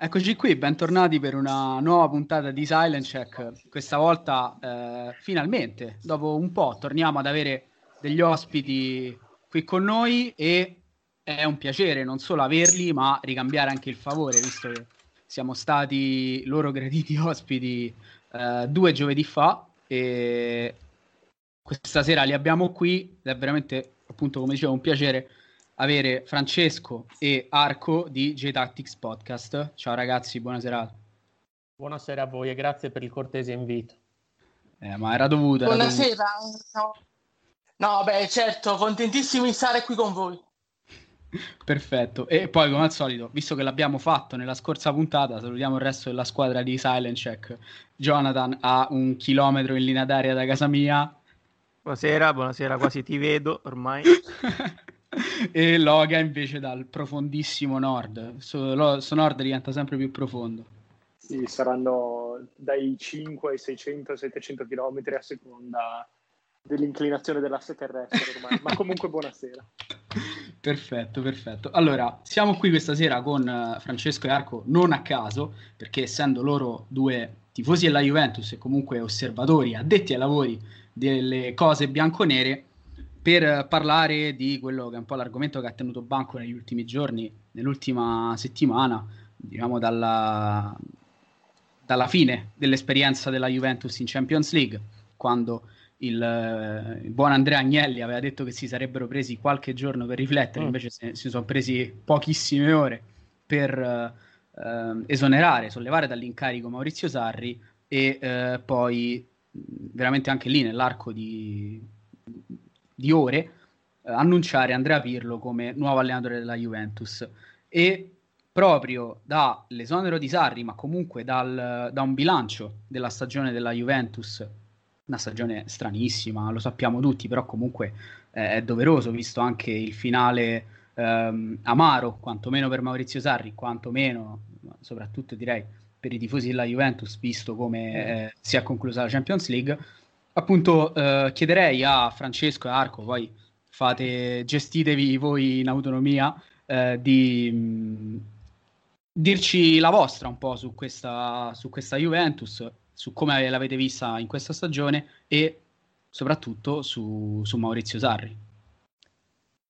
Eccoci qui, bentornati per una nuova puntata di Silent Check. Questa volta finalmente, dopo un po', torniamo ad avere degli ospiti qui con noi e è un piacere non solo averli, ma ricambiare anche il favore, visto che siamo stati loro graditi ospiti 2 giovedì fa e questa sera li abbiamo qui ed è veramente, appunto, come dicevo, un piacere avere Francesco e Arco di J-Tactics Podcast. Ciao ragazzi, buona serata. Buonasera a voi e grazie per il cortese invito. Ma era dovuta. Buonasera. No, beh, certo, contentissimo di stare qui con voi. Perfetto. E poi, come al solito, visto che l'abbiamo fatto nella scorsa puntata, salutiamo il resto della squadra di Silent Check. Jonathan ha 1 chilometro in linea d'aria da casa mia. Buonasera, buonasera, quasi ti vedo ormai. E Loga invece dal profondissimo nord, su nord diventa sempre più profondo. Sì, saranno dai 5 ai 600 700 km a seconda dell'inclinazione dell'asse terrestre ormai. Ma comunque buonasera. Perfetto. Allora, siamo qui questa sera con Francesco e Arco non a caso, perché essendo loro due tifosi della Juventus e comunque osservatori addetti ai lavori delle cose bianconere, per parlare di quello che è un po' l'argomento che ha tenuto banco negli ultimi giorni, nell'ultima settimana, diciamo dalla fine dell'esperienza della Juventus in Champions League, quando il buon Andrea Agnelli aveva detto che si sarebbero presi qualche giorno per riflettere, invece si sono presi pochissime ore per sollevare dall'incarico Maurizio Sarri e poi veramente anche lì nell'arco di ore annunciare Andrea Pirlo come nuovo allenatore della Juventus. E proprio dall'esonero di Sarri, ma comunque da un bilancio della stagione della Juventus, una stagione stranissima, lo sappiamo tutti, però comunque è doveroso, visto anche il finale amaro, quantomeno per Maurizio Sarri, quantomeno soprattutto direi per i tifosi della Juventus, visto come si è conclusa la Champions League. Appunto, chiederei a Francesco e Arco, poi gestitevi voi in autonomia, di dirci la vostra un po' su questa Juventus, su come l'avete vista in questa stagione e soprattutto su Maurizio Sarri.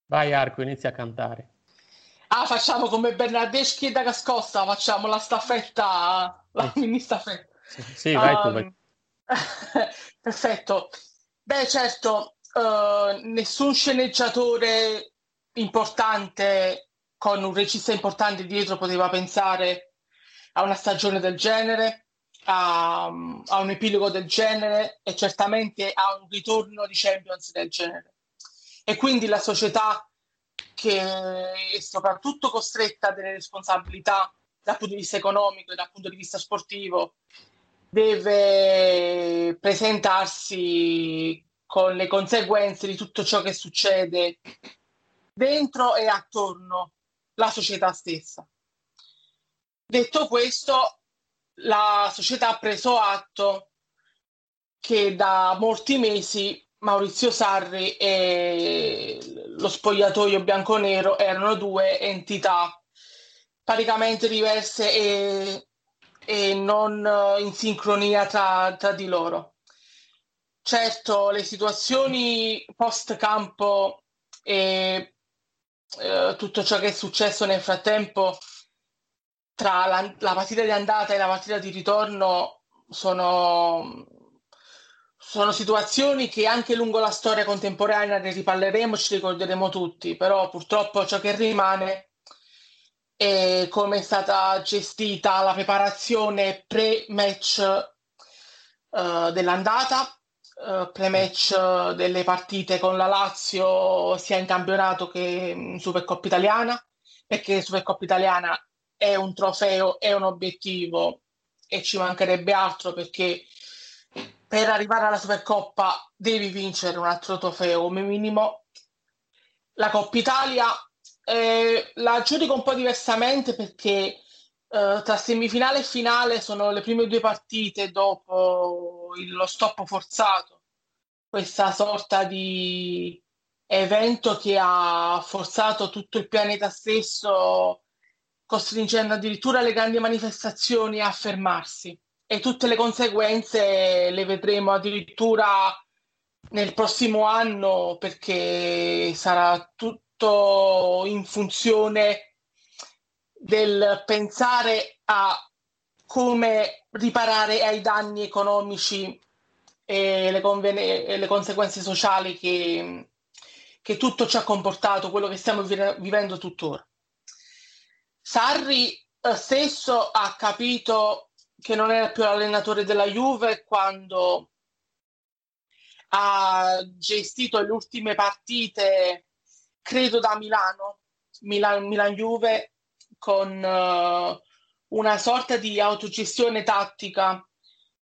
Vai Arco, inizia a cantare. Ah, facciamo come Bernardeschi e Daga Scossa, facciamo la staffetta, la mini staffetta. Sì, vai tu, vai. Perfetto. Beh, certo, nessun sceneggiatore importante con un regista importante dietro poteva pensare a una stagione del genere, a un epilogo del genere e certamente a un ritorno di Champions del genere. E quindi la società, che è soprattutto costretta a delle responsabilità dal punto di vista economico e dal punto di vista sportivo, deve presentarsi con le conseguenze di tutto ciò che succede dentro e attorno la società stessa. Detto questo, la società ha preso atto che da molti mesi Maurizio Sarri e lo spogliatoio bianconero erano due entità praticamente diverse e non in sincronia tra di loro. Certo, le situazioni post campo e tutto ciò che è successo nel frattempo tra la partita di andata e la partita di ritorno sono situazioni che anche lungo la storia contemporanea ne riparleremo, ci ricorderemo tutti, però purtroppo ciò che rimane e come è stata gestita la preparazione pre-match dell'andata, pre-match delle partite con la Lazio sia in campionato che in Supercoppa Italiana, perché Supercoppa Italiana è un trofeo, è un obiettivo e ci mancherebbe altro, perché per arrivare alla Supercoppa devi vincere un altro trofeo come minimo. La Coppa Italia la giudico un po' diversamente perché tra semifinale e finale sono le prime 2 partite dopo lo stop forzato, questa sorta di evento che ha forzato tutto il pianeta stesso costringendo addirittura le grandi manifestazioni a fermarsi, e tutte le conseguenze le vedremo addirittura nel prossimo anno, perché sarà tutto in funzione del pensare a come riparare ai danni economici e le conseguenze sociali che tutto ci ha comportato, quello che stiamo vivendo tuttora. Sarri stesso ha capito che non era più l'allenatore della Juve quando ha gestito le ultime partite, credo da Milan-Juve, con una sorta di autogestione tattica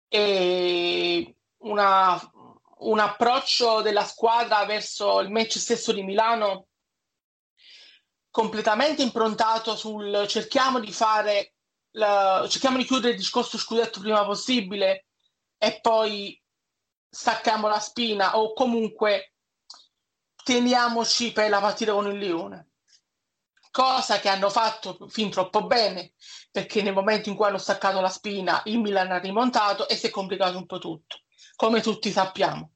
e un approccio della squadra verso il match stesso di Milano completamente improntato sul cerchiamo di chiudere il discorso scudetto prima possibile e poi stacchiamo la spina, o comunque teniamoci per la partita con il Lione, cosa che hanno fatto fin troppo bene, perché nel momento in cui hanno staccato la spina il Milan ha rimontato e si è complicato un po' tutto, come tutti sappiamo.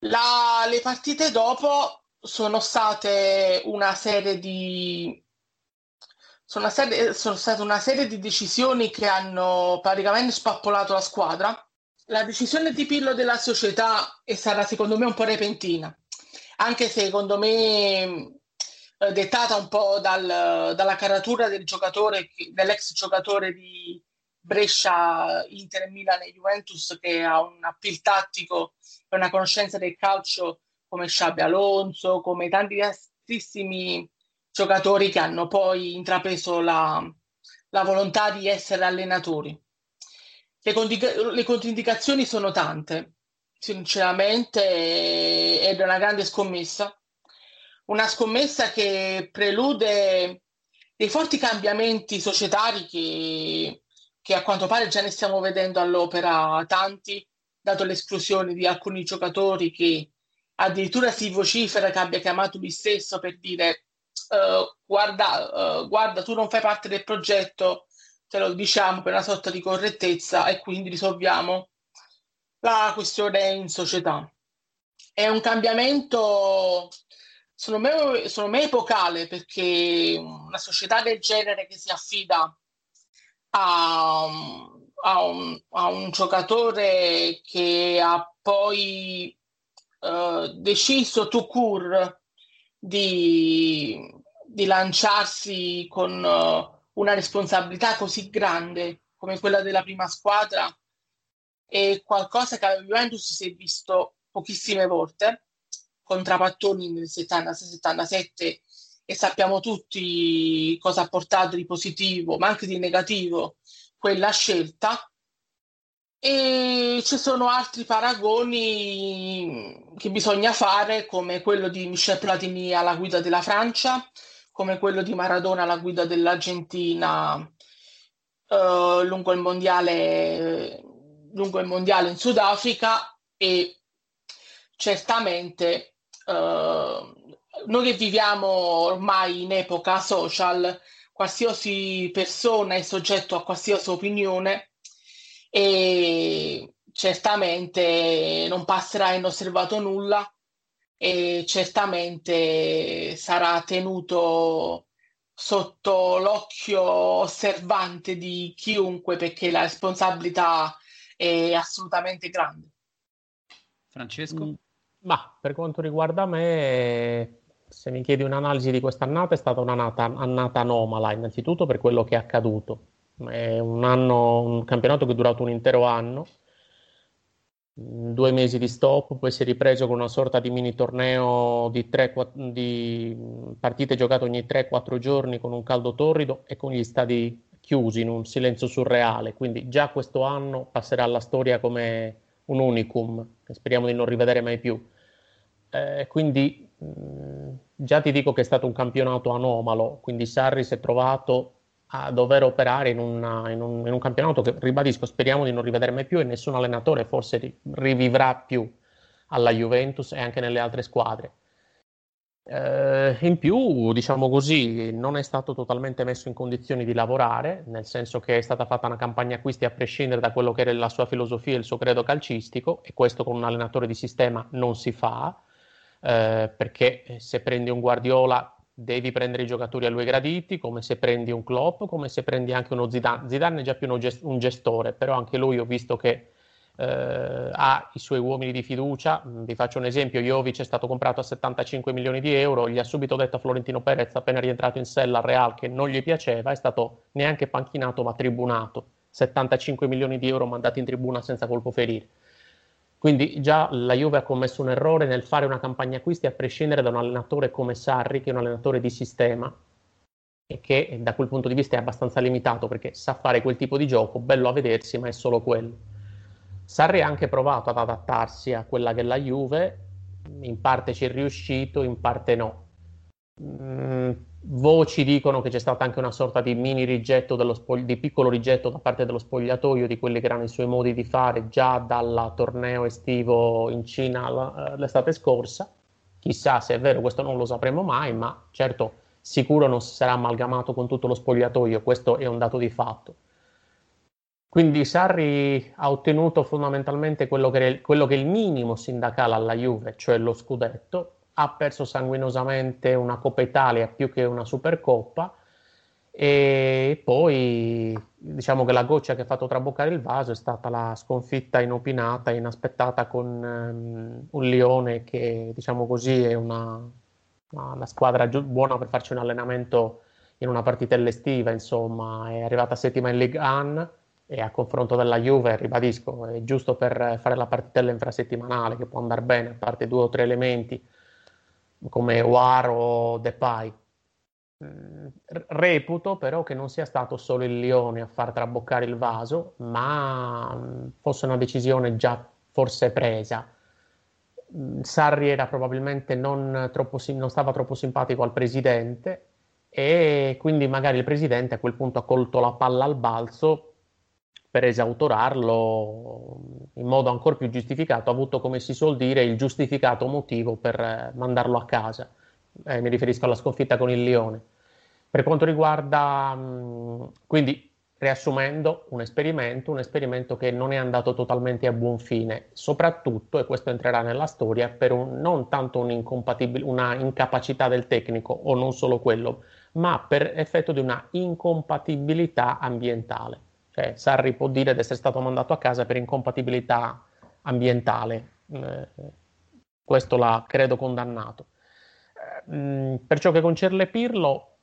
Le partite dopo sono state una serie di decisioni che hanno praticamente spappolato la squadra. La decisione di Pirlo della società è stata secondo me un po' repentina, anche secondo me dettata un po' dalla caratura del giocatore, dell'ex giocatore di Brescia, Inter, Milan e Juventus, che ha un appeal tattico e una conoscenza del calcio come Xabi Alonso, come tantissimi giocatori che hanno poi intrapreso la volontà di essere allenatori. Le controindicazioni sono tante, sinceramente è una grande scommessa, che prelude dei forti cambiamenti societari che a quanto pare già ne stiamo vedendo all'opera tanti, dato l'esclusione di alcuni giocatori che addirittura si vocifera che abbia chiamato lui stesso per dire guarda, tu non fai parte del progetto, te lo diciamo per una sorta di correttezza e quindi risolviamo la questione in società. È un cambiamento, secondo me, epocale, perché una società del genere che si affida a un giocatore che ha poi deciso tout court di lanciarsi con una responsabilità così grande come quella della prima squadra, è qualcosa che la Juventus si è visto pochissime volte con Trapattoni nel 76-77, e sappiamo tutti cosa ha portato di positivo ma anche di negativo quella scelta, e ci sono altri paragoni che bisogna fare, come quello di Michel Platini alla guida della Francia, come quello di Maradona alla guida dell'Argentina lungo il mondiale in Sudafrica. E certamente noi che viviamo ormai in epoca social, qualsiasi persona è soggetto a qualsiasi opinione e certamente non passerà inosservato nulla, e certamente sarà tenuto sotto l'occhio osservante di chiunque, perché la responsabilità è assolutamente grande. Francesco? Ma per quanto riguarda me, se mi chiedi un'analisi di quest'annata, è stata un'annata anomala innanzitutto per quello che è accaduto. È un campionato che è durato un intero anno, 2 mesi di stop, poi si è ripreso con una sorta di mini torneo di partite giocate ogni 3-4 giorni con un caldo torrido e con gli stadi chiusi in un silenzio surreale, quindi già questo anno passerà alla storia come un unicum che speriamo di non rivedere mai più. Quindi già ti dico che è stato un campionato anomalo, quindi Sarri si è trovato a dover operare in un campionato che, ribadisco, speriamo di non rivedere mai più, e nessun allenatore forse rivivrà più alla Juventus e anche nelle altre squadre. In più, diciamo così, non è stato totalmente messo in condizioni di lavorare, nel senso che è stata fatta una campagna acquisti a prescindere da quello che era la sua filosofia e il suo credo calcistico, e questo con un allenatore di sistema non si fa, perché se prendi un Guardiola devi prendere i giocatori a lui graditi, come se prendi un Klopp, come se prendi anche uno Zidane. Zidane è già più un gestore, però anche lui ho visto che ha i suoi uomini di fiducia. Vi faccio un esempio: Jovic è stato comprato a 75 milioni di euro, gli ha subito detto a Florentino Perez, appena rientrato in sella al Real, che non gli piaceva, è stato neanche panchinato ma tribunato, 75 milioni di euro mandati in tribuna senza colpo ferire. Quindi già la Juve ha commesso un errore nel fare una campagna acquisti a prescindere da un allenatore come Sarri, che è un allenatore di sistema e che da quel punto di vista è abbastanza limitato, perché sa fare quel tipo di gioco, bello a vedersi ma è solo quello. Sarri ha anche provato ad adattarsi a quella che è la Juve, in parte ci è riuscito, in parte no. Voci dicono che c'è stato anche una sorta di mini rigetto, di piccolo rigetto da parte dello spogliatoio di quelli che erano i suoi modi di fare già dal torneo estivo in Cina l'estate scorsa. Chissà se è vero, questo non lo sapremo mai, ma certo sicuro non si sarà amalgamato con tutto lo spogliatoio, questo è un dato di fatto. Quindi Sarri ha ottenuto fondamentalmente quello che è il minimo sindacale alla Juve, cioè lo scudetto. Ha perso sanguinosamente una Coppa Italia più che una Supercoppa, e poi diciamo che la goccia che ha fatto traboccare il vaso è stata la sconfitta inopinata e inaspettata con un Lione che, diciamo così, è una squadra buona per farci un allenamento in una partitella estiva, insomma. È arrivata settima in Ligue 1. E a confronto della Juve, ribadisco, è giusto per fare la partitella infrasettimanale, che può andare bene, a parte due o tre elementi come War o Depay. Reputo però che non sia stato solo il Lione a far traboccare il vaso, ma fosse una decisione già forse presa. Sarri era probabilmente non stava troppo simpatico al presidente, e quindi magari il presidente a quel punto ha colto la palla al balzo per esautorarlo in modo ancora più giustificato. Ha avuto, come si suol dire, il giustificato motivo per mandarlo a casa. Mi riferisco alla sconfitta con il Lione. Per quanto riguarda, quindi, riassumendo, un esperimento che non è andato totalmente a buon fine, soprattutto, e questo entrerà nella storia, per non tanto una incapacità del tecnico, o non solo quello, ma per effetto di una incompatibilità ambientale. Cioè, Sarri può dire di essere stato mandato a casa per incompatibilità ambientale, questo l'ha, credo, condannato. Per ciò che concerne Pirlo,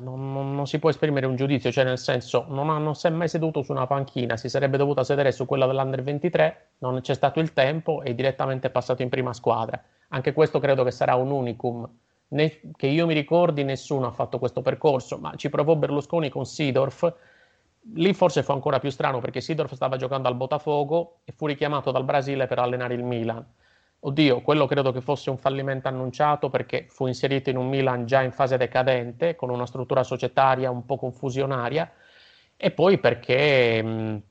non si può esprimere un giudizio, cioè, nel senso, non si è mai seduto su una panchina, si sarebbe dovuto sedere su quella dell'Under 23, non c'è stato il tempo e direttamente è passato in prima squadra. Anche questo credo che sarà un unicum. Che io mi ricordi, nessuno ha fatto questo percorso, ma ci provò Berlusconi con Seedorf. Lì forse fu ancora più strano, perché Seedorf stava giocando al Botafogo e fu richiamato dal Brasile per allenare il Milan. Oddio, quello credo che fosse un fallimento annunciato, perché fu inserito in un Milan già in fase decadente, con una struttura societaria un po' confusionaria, e poi perché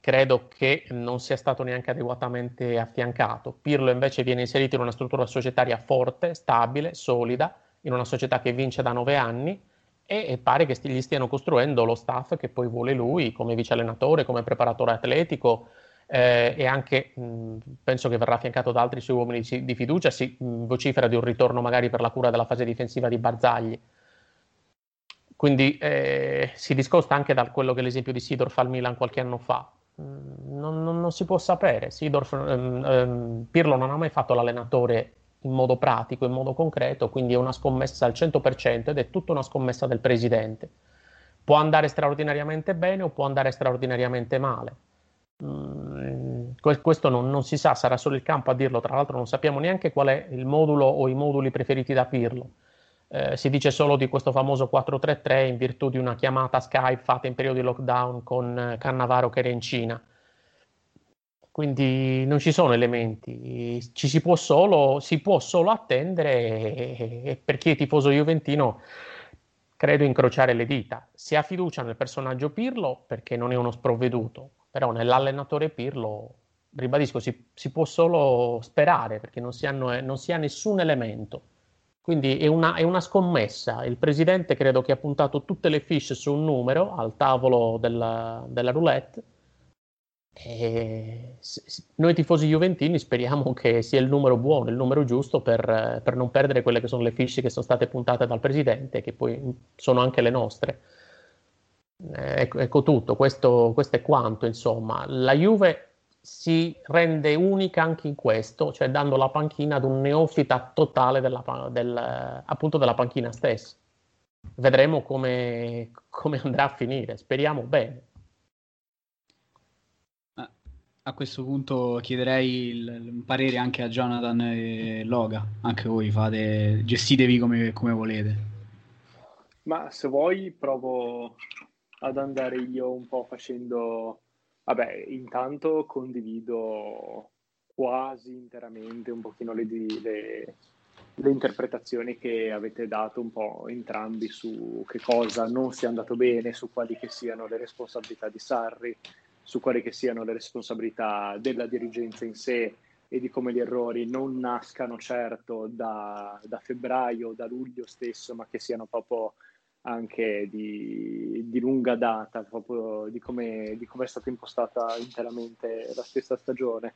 credo che non sia stato neanche adeguatamente affiancato. Pirlo invece viene inserito in una struttura societaria forte, stabile, solida, in una società che vince da 9 anni, e pare che gli stiano costruendo lo staff che poi vuole lui come vice allenatore, come preparatore atletico, e anche penso che verrà affiancato da altri suoi uomini di fiducia. Si vocifera di un ritorno magari per la cura della fase difensiva di Barzagli, quindi si discosta anche da quello che è l'esempio di Seedorf al Milan qualche anno fa. Non si può sapere. Pirlo non ha mai fatto l'allenatore in modo pratico, in modo concreto, quindi è una scommessa al 100% ed è tutta una scommessa del presidente. Può andare straordinariamente bene o può andare straordinariamente male. Questo non si sa, sarà solo il campo a dirlo. Tra l'altro non sappiamo neanche qual è il modulo o i moduli preferiti da Pirlo. Si dice solo di questo famoso 4-3-3 in virtù di una chiamata Skype fatta in periodo di lockdown con Cannavaro, che era in Cina. Quindi non ci sono elementi, si può solo attendere, e per chi è tifoso juventino credo incrociare le dita. Si ha fiducia nel personaggio Pirlo perché non è uno sprovveduto, però nell'allenatore Pirlo, ribadisco, si può solo sperare, perché non si ha nessun elemento. Quindi è una scommessa. Il presidente credo che ha puntato tutte le fiche su un numero al tavolo della roulette. E noi tifosi juventini speriamo che sia il numero buono, il numero giusto per non perdere quelle che sono le fiche che sono state puntate dal presidente, che poi sono anche le nostre. Ecco tutto, questo è quanto, insomma. La Juve si rende unica anche in questo, cioè dando la panchina ad un neofita totale della panchina stessa. Vedremo come andrà a finire, speriamo bene. A questo punto chiederei un parere anche a Jonathan e Loga, anche voi gestitevi come volete. Ma se vuoi provo ad andare io un po' facendo... Vabbè, intanto condivido quasi interamente un pochino le interpretazioni che avete dato un po' entrambi su che cosa non sia andato bene, su quali che siano le responsabilità di Sarri, su quali che siano le responsabilità della dirigenza in sé e di come gli errori non nascano certo da febbraio, da luglio stesso, ma che siano proprio anche di lunga data, proprio di come è stata impostata interamente la stessa stagione.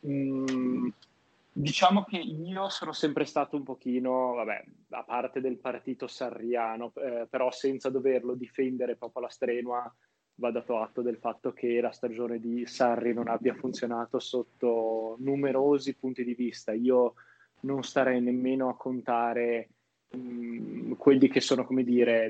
Diciamo che io sono sempre stato un pochino, a parte del partito sarriano, però senza doverlo difendere proprio alla strenua. Va dato atto del fatto che la stagione di Sarri non abbia funzionato sotto numerosi punti di vista. Io non starei nemmeno a contare quelli che sono,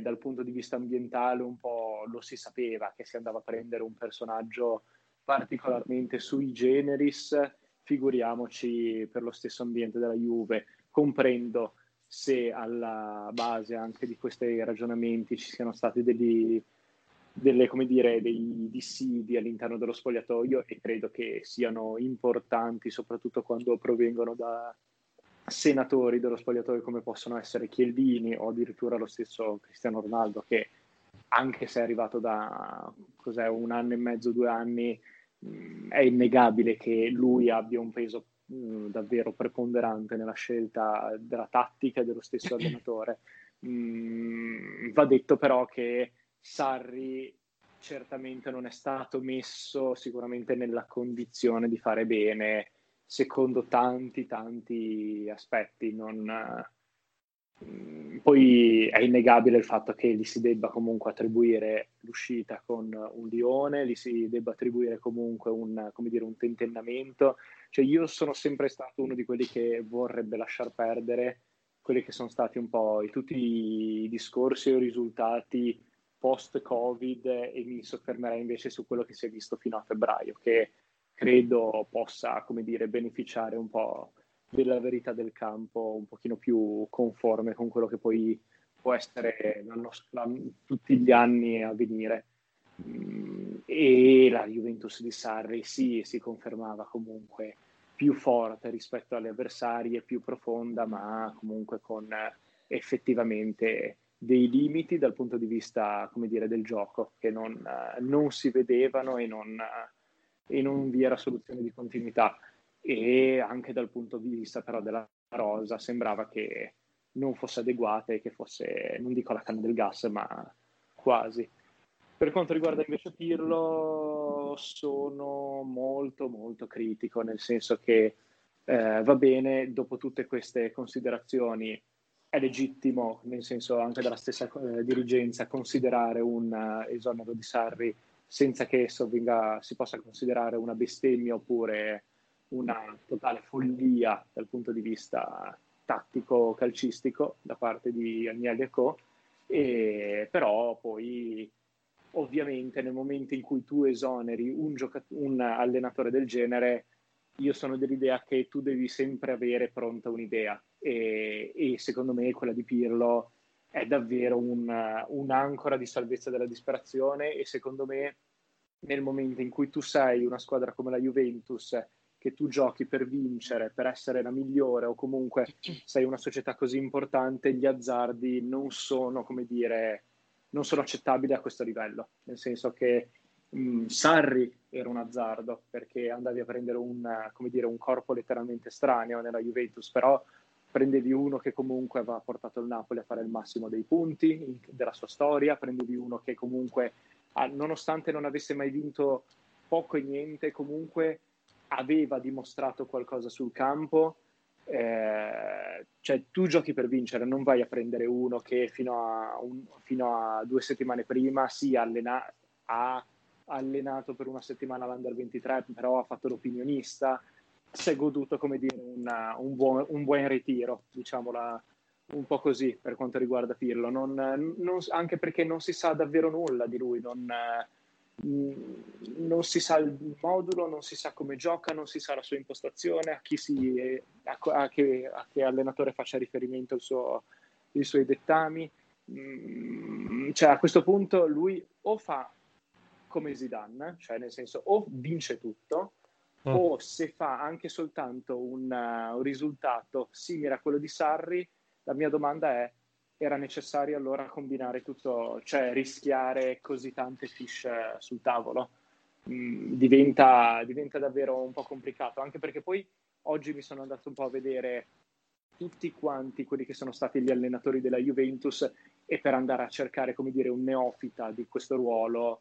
dal punto di vista ambientale un po' lo si sapeva che si andava a prendere un personaggio particolarmente sui generis, figuriamoci per lo stesso ambiente della Juve. Comprendo se alla base anche di questi ragionamenti ci siano stati dei dissidi all'interno dello spogliatoio, e credo che siano importanti soprattutto quando provengono da senatori dello spogliatoio come possono essere Chiellini o addirittura lo stesso Cristiano Ronaldo, che anche se è arrivato da 1 anno e mezzo, 2 anni, è innegabile che lui abbia un peso davvero preponderante nella scelta della tattica dello stesso allenatore. Va detto però che Sarri certamente non è stato messo sicuramente nella condizione di fare bene secondo tanti aspetti. Poi è innegabile il fatto che gli si debba comunque attribuire l'uscita con un Lione, gli si debba attribuire comunque un tentennamento. Cioè io sono sempre stato uno di quelli che vorrebbe lasciar perdere quelli che sono stati un po' tutti i discorsi o i risultati post-Covid, e mi soffermerei invece su quello che si è visto fino a febbraio, che credo possa, beneficiare un po' della verità del campo, un pochino più conforme con quello che poi può essere tutti gli anni a venire. E la Juventus di Sarri si confermava comunque più forte rispetto alle avversarie, più profonda, ma comunque con effettivamente dei limiti dal punto di vista, del gioco, che non si vedevano e non vi era soluzione di continuità. E anche dal punto di vista però della rosa sembrava che non fosse adeguata e che fosse, non dico la canna del gas, ma quasi. Per quanto riguarda invece Pirlo, sono molto molto critico, nel senso che va bene, dopo tutte queste considerazioni è legittimo, nel senso anche della stessa dirigenza, considerare un esonero di Sarri senza che esso si possa considerare una bestemmia oppure una totale follia dal punto di vista tattico-calcistico da parte di Agnelli e Co. Però poi ovviamente nel momento in cui tu esoneri un allenatore del genere, io sono dell'idea che tu devi sempre avere pronta un'idea, e secondo me quella di Pirlo è davvero un'ancora di salvezza dalla disperazione. E secondo me nel momento in cui tu sei una squadra come la Juventus, che tu giochi per vincere, per essere la migliore, o comunque sei una società così importante, gli azzardi non sono, non sono accettabili a questo livello, nel senso che Sarri era un azzardo, perché andavi a prendere un corpo letteralmente estraneo nella Juventus, però prendevi uno che comunque aveva portato il Napoli a fare il massimo dei punti della sua storia, prendevi uno che comunque, nonostante non avesse mai vinto poco e niente, comunque aveva dimostrato qualcosa sul campo. Cioè tu giochi per vincere, non vai a prendere uno che fino a 2 settimane prima si ha allenato per una settimana all'Under 23, però ha fatto l'opinionista, si è goduto, come dire, un buon ritiro, diciamola un po' così per quanto riguarda Pirlo, non, anche perché non si sa davvero nulla di lui, non si sa il modulo, non si sa come gioca, non si sa la sua impostazione, a che allenatore faccia riferimento i suoi dettami. Cioè a questo punto lui o fa come Zidane, cioè nel senso o vince tutto, o se fa anche soltanto un risultato simile a quello di Sarri, la mia domanda è: era necessario allora combinare tutto, cioè rischiare così tante fish sul tavolo? Diventa davvero un po' complicato, anche perché poi oggi mi sono andato un po' a vedere tutti quanti quelli che sono stati gli allenatori della Juventus, e per andare a cercare, come dire, un neofita di questo ruolo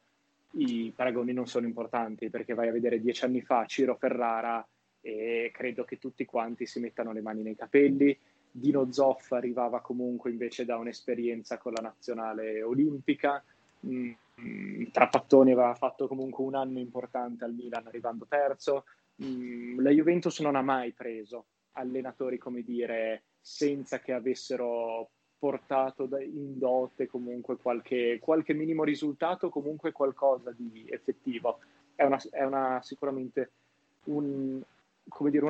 i paragoni non sono importanti, perché vai a vedere 10 anni fa Ciro Ferrara e credo che tutti quanti si mettano le mani nei capelli. Dino Zoff arrivava comunque invece da un'esperienza con la nazionale olimpica, Trapattoni aveva fatto comunque un anno importante al Milan arrivando terzo. La Juventus non ha mai preso allenatori, come dire, senza che avessero portato in dote comunque qualche minimo risultato, comunque qualcosa di effettivo. È una sicuramente una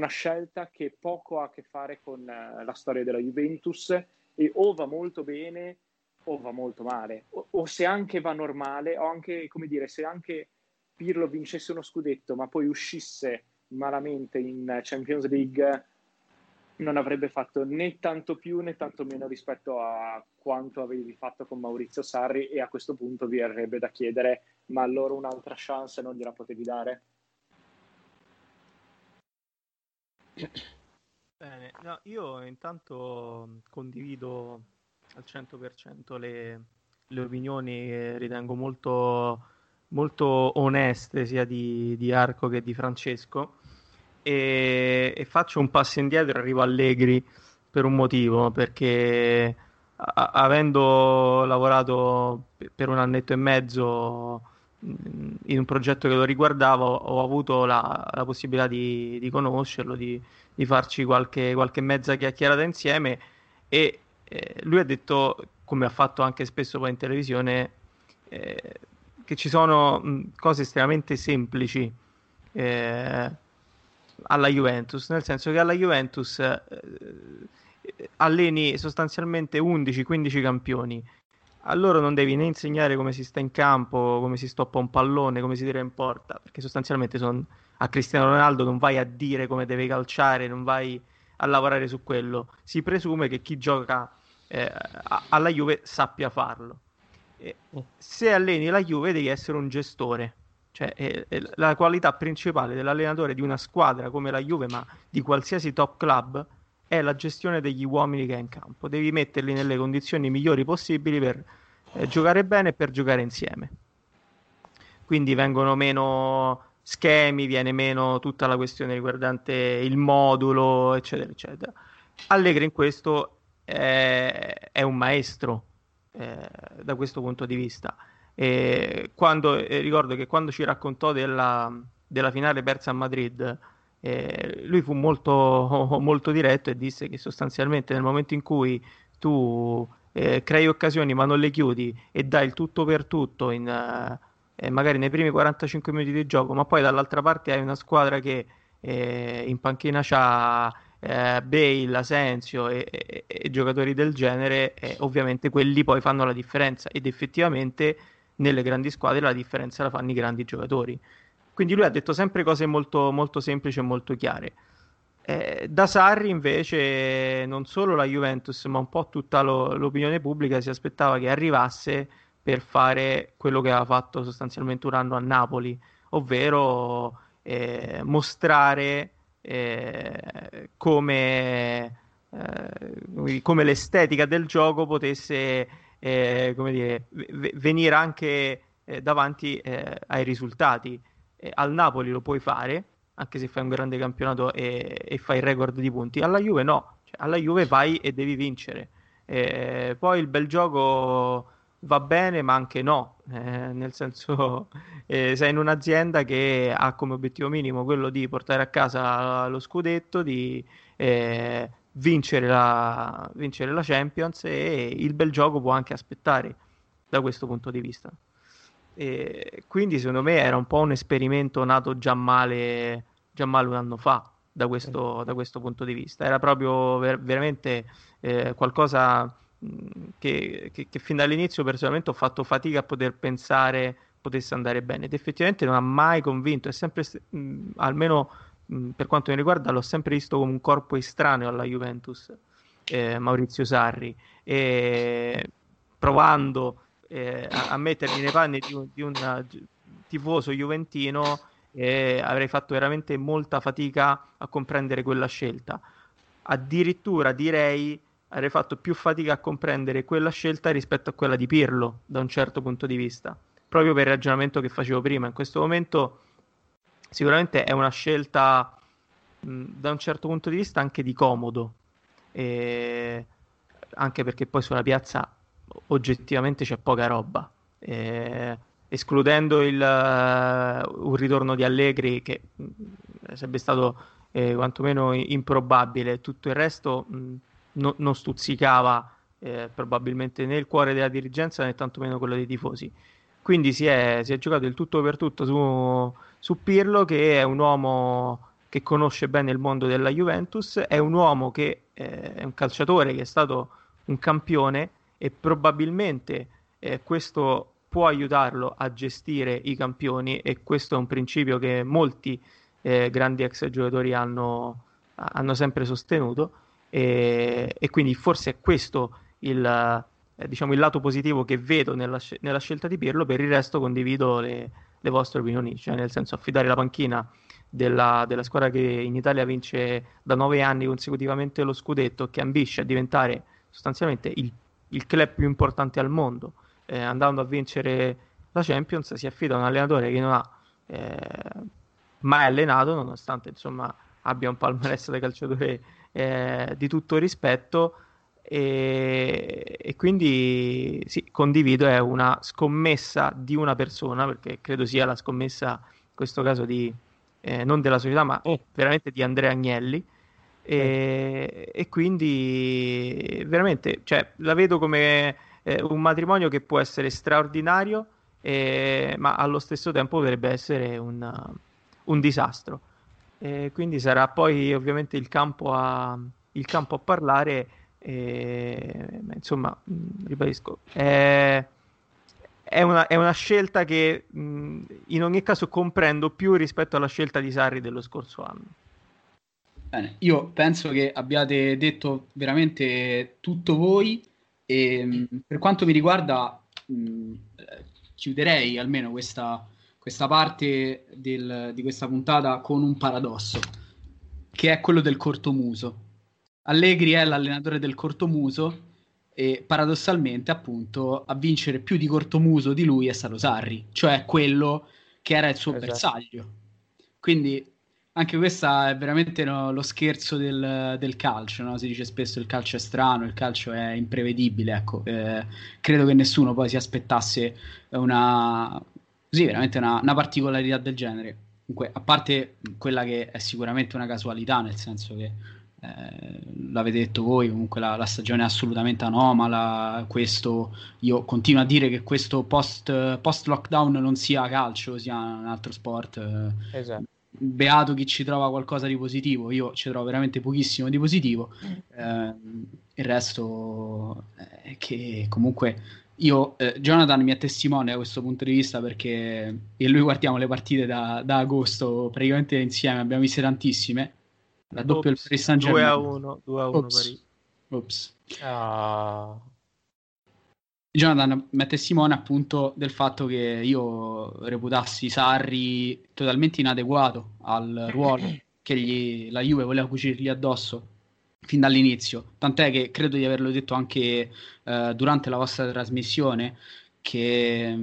scelta che poco ha a che fare con la storia della Juventus, e o va molto bene o va molto male, o se anche va normale, o anche, come dire, se anche Pirlo vincesse uno scudetto ma poi uscisse malamente in Champions League, non avrebbe fatto né tanto più né tanto meno rispetto a quanto avevi fatto con Maurizio Sarri, e a questo punto vi avrebbe da chiedere: ma allora un'altra chance non gliela potevi dare? Bene, no, io intanto condivido al 100% le opinioni che ritengo molto, molto oneste, sia di Arco che di Francesco, e faccio un passo indietro e arrivo a Allegri per un motivo, perché avendo lavorato per un annetto e mezzo in un progetto che lo riguardava, ho avuto la possibilità di conoscerlo, di farci qualche mezza chiacchierata insieme, e lui ha detto, come ha fatto anche spesso poi in televisione, che ci sono cose estremamente semplici alla Juventus, nel senso che alla Juventus alleni sostanzialmente 11-15 campioni. A loro non devi né insegnare come si sta in campo, come si stoppa un pallone, come si tira in porta, perché sostanzialmente a Cristiano Ronaldo non vai a dire come deve calciare, non vai a lavorare su quello. Si presume che chi gioca alla Juve sappia farlo. Se alleni la Juve devi essere un gestore, cioè la qualità principale dell'allenatore di una squadra come la Juve, ma di qualsiasi top club, è la gestione degli uomini che è in campo. Devi metterli nelle condizioni migliori possibili per giocare bene e per giocare insieme. Quindi vengono meno schemi, viene meno tutta la questione riguardante il modulo, eccetera, eccetera. Allegri in questo è un maestro da questo punto di vista. E ricordo che quando ci raccontò della finale persa a Madrid, lui fu molto, molto diretto e disse che sostanzialmente nel momento in cui tu crei occasioni ma non le chiudi e dai il tutto per tutto magari nei primi 45 minuti di gioco, ma poi dall'altra parte hai una squadra che in panchina c'ha Bale, Asensio e giocatori del genere, ovviamente quelli poi fanno la differenza, ed effettivamente nelle grandi squadre la differenza la fanno i grandi giocatori. Quindi lui ha detto sempre cose molto, molto semplici e molto chiare. Da Sarri invece non solo la Juventus, ma un po' tutta l'opinione pubblica si aspettava che arrivasse per fare quello che aveva fatto sostanzialmente un anno a Napoli, ovvero mostrare come come l'estetica del gioco potesse venire anche davanti ai risultati. Al Napoli lo puoi fare, anche se fai un grande campionato e fai il record di punti. Alla Juve no, cioè, alla Juve vai e devi vincere. Poi il bel gioco va bene, ma anche no, nel senso sei in un'azienda che ha come obiettivo minimo quello di portare a casa lo scudetto, di vincere la Champions, e il bel gioco può anche aspettare da questo punto di vista. Quindi secondo me era un po' un esperimento nato già male un anno fa da questo punto di vista. Era proprio veramente qualcosa che fin dall'inizio personalmente ho fatto fatica a poter pensare potesse andare bene, ed effettivamente non ha mai convinto. È sempre, almeno per quanto mi riguarda, l'ho sempre visto come un corpo estraneo alla Juventus, Maurizio Sarri, e provando a mettermi nei panni di un tifoso juventino avrei fatto veramente molta fatica a comprendere quella scelta. Addirittura direi avrei fatto più fatica a comprendere quella scelta rispetto a quella di Pirlo, da un certo punto di vista, proprio per il ragionamento che facevo prima. In questo momento sicuramente è una scelta da un certo punto di vista anche di comodo, anche perché poi sulla piazza oggettivamente c'è poca roba, escludendo un ritorno di Allegri che sarebbe stato quantomeno improbabile. Tutto il resto non stuzzicava probabilmente né il cuore della dirigenza né tantomeno quello dei tifosi. Quindi si è giocato il tutto per tutto su Pirlo, che è un uomo che conosce bene il mondo della Juventus, è un uomo che è un calciatore che è stato un campione, e probabilmente questo può aiutarlo a gestire i campioni, e questo è un principio che molti grandi ex giocatori hanno sempre sostenuto, e quindi forse è questo il lato positivo che vedo nella scelta di Pirlo. Per il resto condivido le vostre opinioni, cioè nel senso, affidare la panchina della squadra che in Italia vince da 9 anni consecutivamente lo scudetto, che ambisce a diventare sostanzialmente il club più importante al mondo, andando a vincere la Champions, si affida a un allenatore che non ha mai allenato, nonostante insomma abbia un palmarès da calciatore di tutto rispetto, e quindi sì, condivido, è una scommessa di una persona, perché credo sia la scommessa in questo caso non della società, ma veramente di Andrea Agnelli. E quindi veramente, cioè, la vedo come un matrimonio che può essere straordinario, ma allo stesso tempo potrebbe essere un disastro, quindi sarà poi ovviamente il campo a parlare. Insomma, ribadisco, è una scelta che in ogni caso comprendo più rispetto alla scelta di Sarri dello scorso anno. Bene, io penso che abbiate detto veramente tutto voi, e per quanto mi riguarda chiuderei almeno questa parte di questa puntata con un paradosso, che è quello del cortomuso. Allegri è l'allenatore del cortomuso, e paradossalmente appunto a vincere più di cortomuso di lui è stato Sarri, cioè quello che era il suo bersaglio. Quindi anche questa è veramente lo scherzo del calcio, no? Si dice spesso il calcio è strano, il calcio è imprevedibile, ecco. Credo che nessuno poi si aspettasse veramente una particolarità del genere. Comunque, a parte quella che è sicuramente una casualità, nel senso che l'avete detto voi, comunque la stagione è assolutamente anomala. Questo, io continuo a dire che questo post lockdown non sia calcio, sia un altro sport. Esatto. Beato chi ci trova qualcosa di positivo, io ci trovo veramente pochissimo di positivo. Il resto è che comunque io, Jonathan mi è testimone da questo punto di vista, perché io e lui guardiamo le partite da agosto praticamente insieme, abbiamo viste tantissime. La doppia del Paris Saint-Germain 2-1 Paris. Jonathan mi è testimone appunto del fatto che io reputassi Sarri totalmente inadeguato al ruolo che la Juve voleva cucirgli addosso, fin dall'inizio, tant'è che credo di averlo detto anche durante la vostra trasmissione che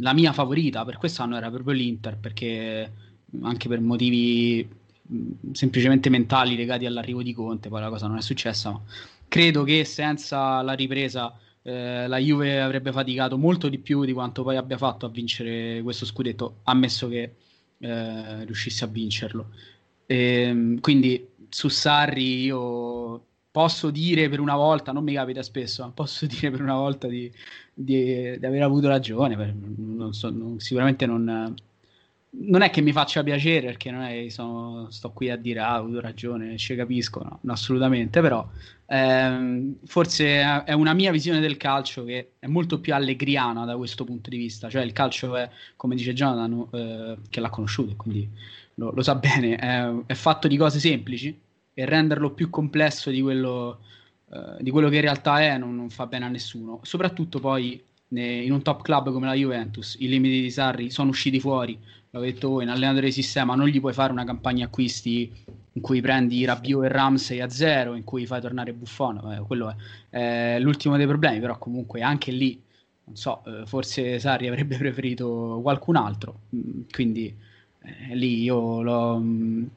la mia favorita per quest'anno era proprio l'Inter, perché anche per motivi semplicemente mentali legati all'arrivo di Conte, poi la cosa non è successa, ma credo che senza la ripresa la Juve avrebbe faticato molto di più di quanto poi abbia fatto a vincere questo scudetto, ammesso che riuscisse a vincerlo. Quindi su Sarri io posso dire per una volta, non mi capita spesso, ma posso dire per una volta di aver avuto ragione, sicuramente non è che mi faccia piacere, perché non è sto qui a dire ho avuto ragione, ci capisco, no, assolutamente, però forse è una mia visione del calcio che è molto più allegriana da questo punto di vista, cioè il calcio è, come dice Jonathan, che l'ha conosciuto, quindi lo sa bene, è fatto di cose semplici e renderlo più complesso di quello che in realtà è non fa bene a nessuno, soprattutto poi in un top club come la Juventus. I limiti di Sarri sono usciti fuori, l'avete detto voi, un allenatore di sistema non gli puoi fare una campagna acquisti in cui prendi Rabiot e Ramsey a zero, in cui fai tornare Buffon, quello è l'ultimo dei problemi, però comunque anche lì non so, forse Sarri avrebbe preferito qualcun altro, quindi lì io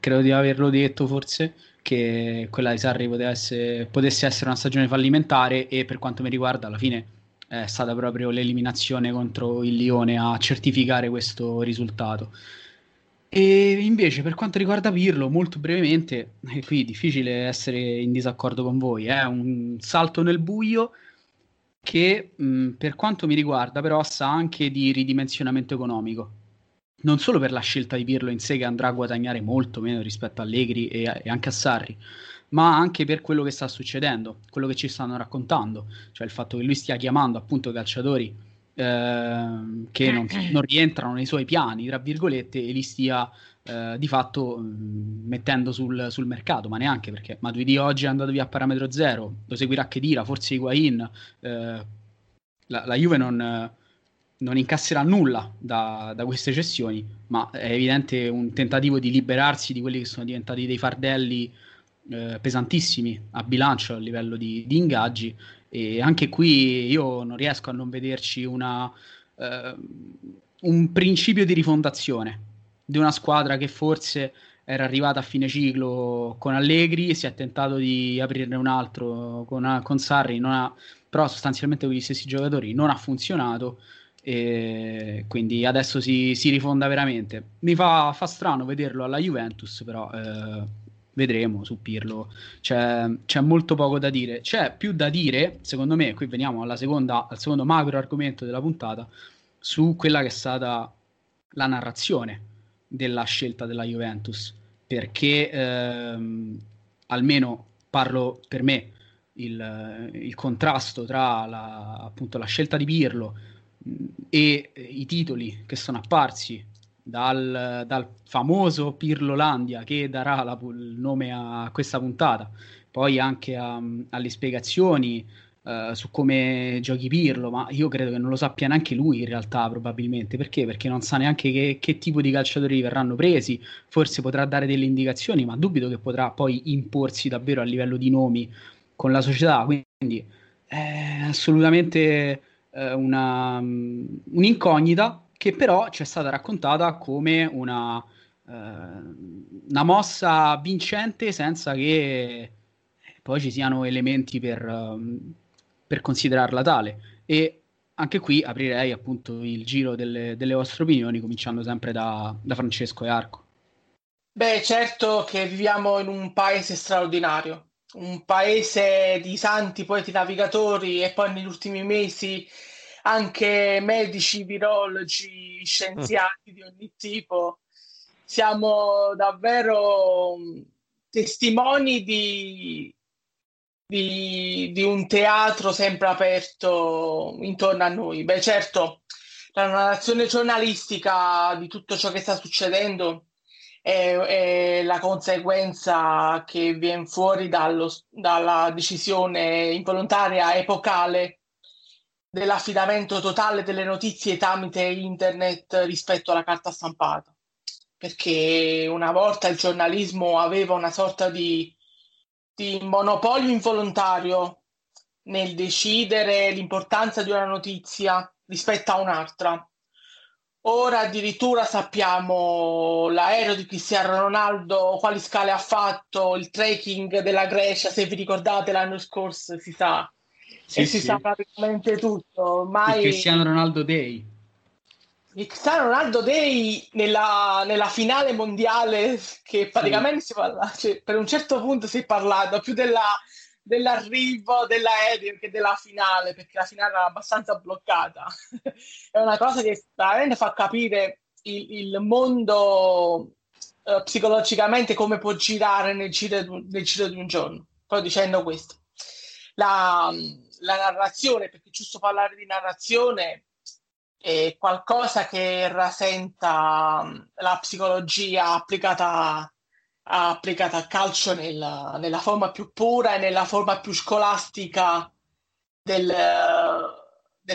credo di averlo detto forse, che quella di Sarri potesse essere una stagione fallimentare, e per quanto mi riguarda alla fine è stata proprio l'eliminazione contro il Lione a certificare questo risultato. E invece per quanto riguarda Pirlo, molto brevemente, qui è difficile essere in disaccordo con voi, è un salto nel buio che per quanto mi riguarda però sa anche di ridimensionamento economico, non solo per la scelta di Pirlo in sé, che andrà a guadagnare molto meno rispetto a Allegri e anche a Sarri, ma anche per quello che sta succedendo, quello che ci stanno raccontando, cioè il fatto che lui stia chiamando appunto calciatori che non rientrano nei suoi piani, tra virgolette, e li stia di fatto mettendo sul mercato, ma neanche, perché Matuidi oggi è andato via a parametro zero, lo seguirà Khedira, forse Higuain, la Juve non incasserà nulla da queste cessioni, ma è evidente un tentativo di liberarsi di quelli che sono diventati dei fardelli pesantissimi a bilancio a livello di ingaggi, e anche qui io non riesco a non vederci un principio di rifondazione di una squadra che forse era arrivata a fine ciclo con Allegri, si è tentato di aprirne un altro con Sarri, però sostanzialmente con gli stessi giocatori non ha funzionato, e quindi adesso si rifonda veramente. Mi fa strano vederlo alla Juventus, però vedremo su Pirlo, c'è molto poco da dire, c'è più da dire secondo me, qui veniamo al secondo macro argomento della puntata, su quella che è stata la narrazione della scelta della Juventus, perché almeno parlo per me, il contrasto tra appunto la scelta di Pirlo e i titoli che sono apparsi dal famoso Pirlolandia, che darà il nome a questa puntata, poi anche alle spiegazioni su come giochi Pirlo, ma io credo che non lo sappia neanche lui in realtà, probabilmente, perché non sa neanche che tipo di calciatori verranno presi, forse potrà dare delle indicazioni, ma dubito che potrà poi imporsi davvero a livello di nomi con la società, quindi è assolutamente un'incognita che però ci è stata raccontata come una mossa vincente, senza che poi ci siano elementi per considerarla tale. E anche qui aprirei appunto il giro delle vostre opinioni, cominciando sempre da Francesco e Arco. Beh, certo che viviamo in un paese straordinario, un paese di santi poeti navigatori, e poi negli ultimi mesi anche medici, virologi, scienziati di ogni tipo. Siamo davvero testimoni di un teatro sempre aperto intorno a noi. Beh, certo, la narrazione giornalistica di tutto ciò che sta succedendo è la conseguenza che viene fuori dalla decisione involontaria, epocale, dell'affidamento totale delle notizie tramite internet rispetto alla carta stampata, perché una volta il giornalismo aveva una sorta di di monopolio involontario nel decidere l'importanza di una notizia rispetto a un'altra. Ora addirittura sappiamo l'aereo di Cristiano Ronaldo, quali scale ha fatto, il trekking della Grecia, se vi ricordate l'anno scorso, si sa. Si sa praticamente tutto. Ormai... Il Cristiano Ronaldo Day nella finale mondiale, che praticamente si parla, cioè, per un certo punto si è parlato più dell'arrivo dell'aereo che della finale, perché la finale era abbastanza bloccata. È una cosa che veramente fa capire il mondo psicologicamente come può girare nel giro di un giorno. Poi dicendo questo, la narrazione, perché giusto parlare di narrazione è qualcosa che rasenta la psicologia applicata al calcio nella forma più pura e nella forma più scolastica del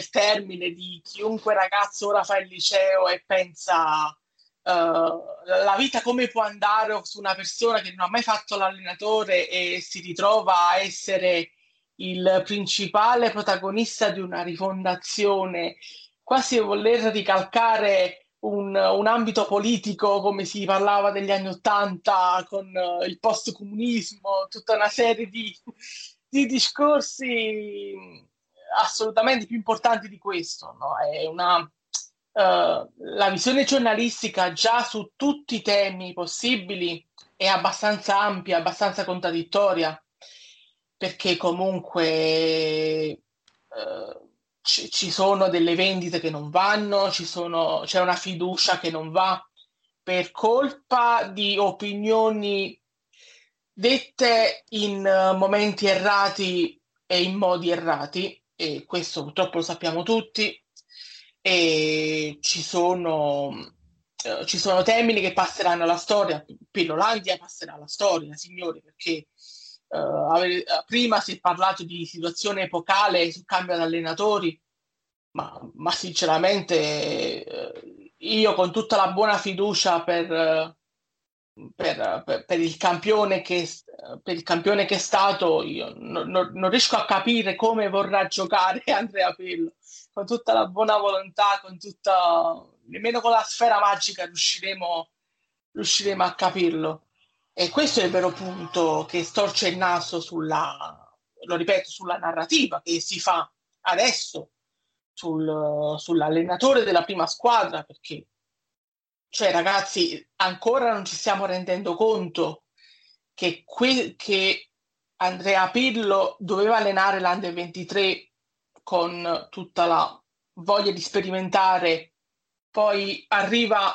termine, di chiunque ragazzo ora fa il liceo e pensa la vita come può andare su una persona che non ha mai fatto l'allenatore e si ritrova a essere il principale protagonista di una rifondazione, quasi voler ricalcare un ambito politico come si parlava degli anni '80 con il post-comunismo, tutta una serie di discorsi assolutamente più importanti di questo, no? È la visione giornalistica già su tutti i temi possibili è abbastanza ampia, abbastanza contraddittoria, perché comunque ci sono delle vendite che non vanno, c'è una fiducia che non va per colpa di opinioni dette in momenti errati e in modi errati, e questo purtroppo lo sappiamo tutti. E ci sono termini che passeranno alla storia. Pirlolandia passerà alla storia, signori, perché prima si è parlato di situazione epocale sul cambio di allenatori, ma sinceramente io, con tutta la buona fiducia per il campione che è stato, io non riesco a capire come vorrà giocare Andrea Pirlo. Con tutta la buona volontà, nemmeno con la sfera magica riusciremo a capirlo. E questo è il vero punto che storce il naso sulla narrativa che si fa adesso sull'allenatore della prima squadra, perché, cioè, ragazzi, ancora non ci stiamo rendendo conto che Andrea Pirlo doveva allenare l'Under 23 con tutta la voglia di sperimentare. Poi arriva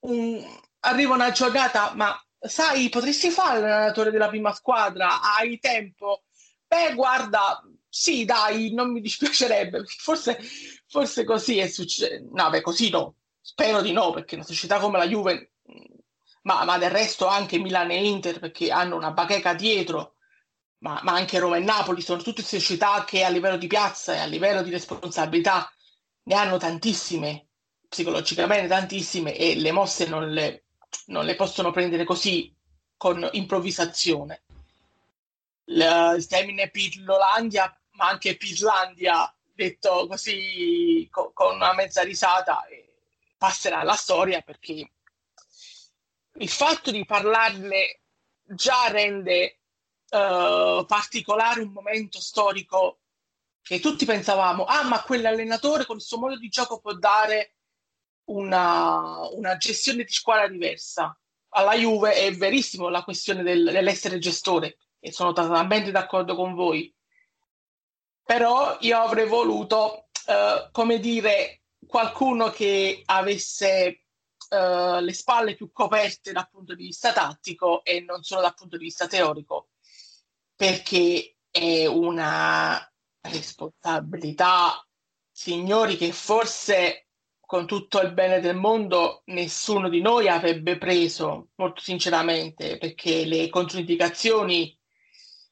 una giornata, ma sai, potresti fare l'allenatore della prima squadra? Hai tempo? Beh, guarda, sì, dai, non mi dispiacerebbe. Forse così è successo. No, beh, così no. Spero di no, perché una società come la Juve, ma del resto anche Milan e Inter, perché hanno una bacheca dietro, ma anche Roma e Napoli, sono tutte società che a livello di piazza e a livello di responsabilità ne hanno tantissime, psicologicamente tantissime, e le mosse non le possono prendere così, con improvvisazione. Il termine Pirlolandia, ma anche Pirlandia, detto così con una mezza risata, passerà alla storia, perché il fatto di parlarne già rende particolare un momento storico che tutti pensavamo, ma quell'allenatore con il suo modo di gioco può dare una gestione di squadra diversa. Alla Juve è verissimo la questione dell'essere gestore, e sono totalmente d'accordo con voi, però io avrei voluto qualcuno che avesse le spalle più coperte dal punto di vista tattico e non solo dal punto di vista teorico, perché è una responsabilità, signori, che forse, con tutto il bene del mondo, nessuno di noi avrebbe preso, molto sinceramente, perché le controindicazioni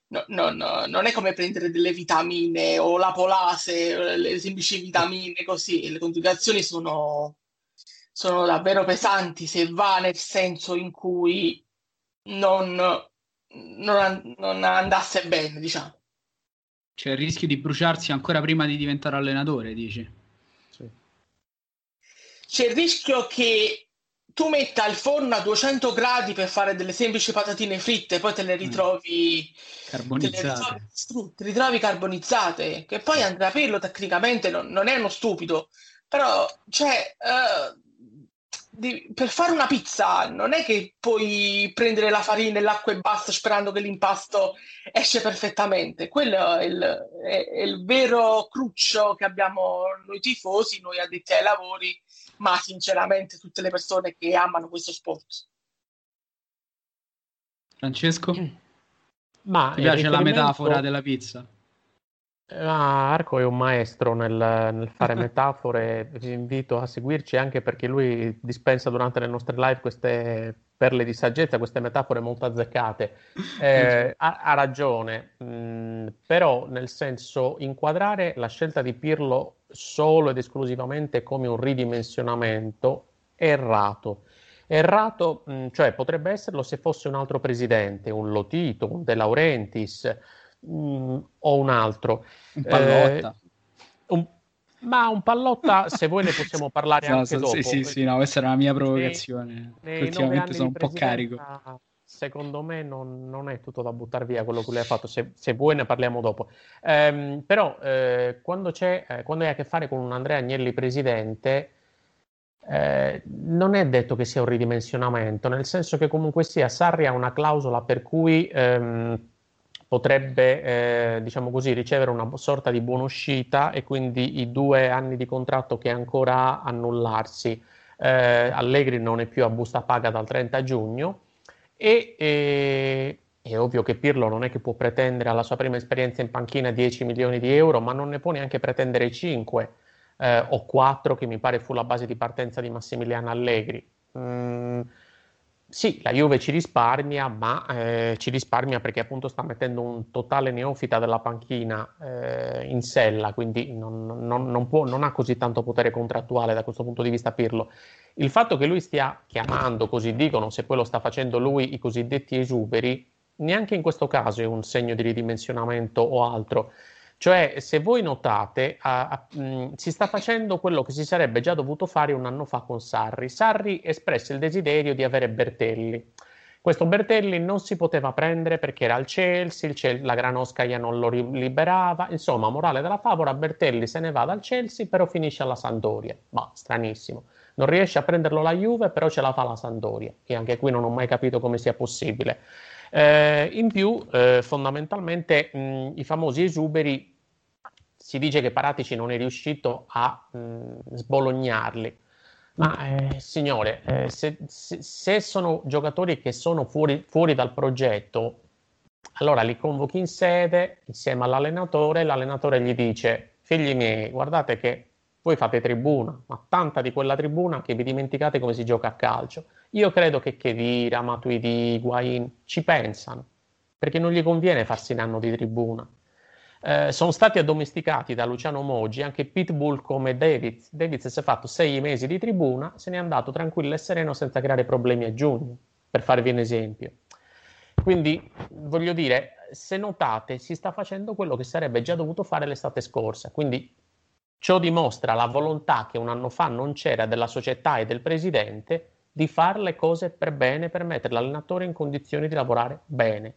non è come prendere delle vitamine o la polase, le semplici vitamine così. Le controindicazioni sono davvero pesanti, se va nel senso in cui non non andasse bene, diciamo. Cioè il rischio di bruciarsi ancora prima di diventare allenatore, dici? Sì. C'è il rischio che tu metta al forno a 200 gradi per fare delle semplici patatine fritte, poi te le ritrovi carbonizzate. Te le ritrovi carbonizzate, che poi Andrea Pirlo tecnicamente non è uno stupido, però cioè, per fare una pizza non è che puoi prendere la farina e l'acqua e basta sperando che l'impasto esce perfettamente. Quello è il vero cruccio che abbiamo noi tifosi, noi addetti ai lavori, ma sinceramente tutte le persone che amano questo sport. Francesco? Ti piace la metafora della pizza? Arco è un maestro nel fare metafore. Vi invito a seguirci, anche perché lui dispensa durante le nostre live queste perle di saggezza, queste metafore molto azzeccate. Ha ragione, però nel senso, inquadrare la scelta di Pirlo solo ed esclusivamente come un ridimensionamento è errato, cioè potrebbe esserlo se fosse un altro presidente, un Lotito, un De Laurentiis, o un altro, un Pallotta, ma un Pallotta se voi ne possiamo parlare anche dopo. Sì, no, questa era la mia provocazione. Ultimamente sono un po' carico. Secondo me non è tutto da buttare via quello che lui ha fatto, se vuoi ne parliamo dopo. Però quando hai a che fare con un Andrea Agnelli presidente, non è detto che sia un ridimensionamento, nel senso che comunque sia Sarri ha una clausola per cui potrebbe, diciamo così, ricevere una sorta di buonuscita e quindi i 2 anni di contratto che ancora ha annullarsi. Allegri non è più a busta paga dal 30 giugno e è ovvio che Pirlo non è che può pretendere alla sua prima esperienza in panchina 10 milioni di euro, ma non ne può neanche pretendere 5 o 4, che mi pare fu la base di partenza di Massimiliano Allegri. Sì, la Juve ci risparmia, ma ci risparmia perché appunto sta mettendo un totale neofita della panchina in sella, quindi non ha così tanto potere contrattuale da questo punto di vista Pirlo. Il fatto che lui stia chiamando, così dicono, se poi lo sta facendo lui, i cosiddetti esuberi, neanche in questo caso è un segno di ridimensionamento o altro. Cioè, se voi notate, si sta facendo quello che si sarebbe già dovuto fare un anno fa con Sarri. Sarri espresse il desiderio di avere Bertelli. Questo Bertelli non si poteva prendere perché era al Chelsea, la Granovskaya non lo liberava. Insomma, morale della favola, Bertelli se ne va dal Chelsea, però finisce alla Sampdoria. Ma stranissimo. Non riesce a prenderlo la Juve, però ce la fa la Sampdoria. E anche qui non ho mai capito come sia possibile. In più, fondamentalmente, i famosi esuberi, si dice che Paratici non è riuscito a sbolognarli, ma signore, se sono giocatori che sono fuori dal progetto, allora li convochi in sede insieme all'allenatore, l'allenatore gli dice: figli miei, guardate che voi fate tribuna, ma tanta di quella tribuna che vi dimenticate come si gioca a calcio. Io credo che Khedira, Matuidi, Higuain ci pensano, perché non gli conviene farsi un anno di tribuna. Sono stati addomesticati da Luciano Moggi, anche Pitbull come Davids. Davids si è fatto 6 mesi di tribuna, se n'è andato tranquillo e sereno senza creare problemi a giugno, per farvi un esempio. Quindi, voglio dire, se notate, si sta facendo quello che sarebbe già dovuto fare l'estate scorsa, quindi ciò dimostra la volontà che un anno fa non c'era della società e del presidente di fare le cose per bene, per mettere l'allenatore in condizioni di lavorare bene.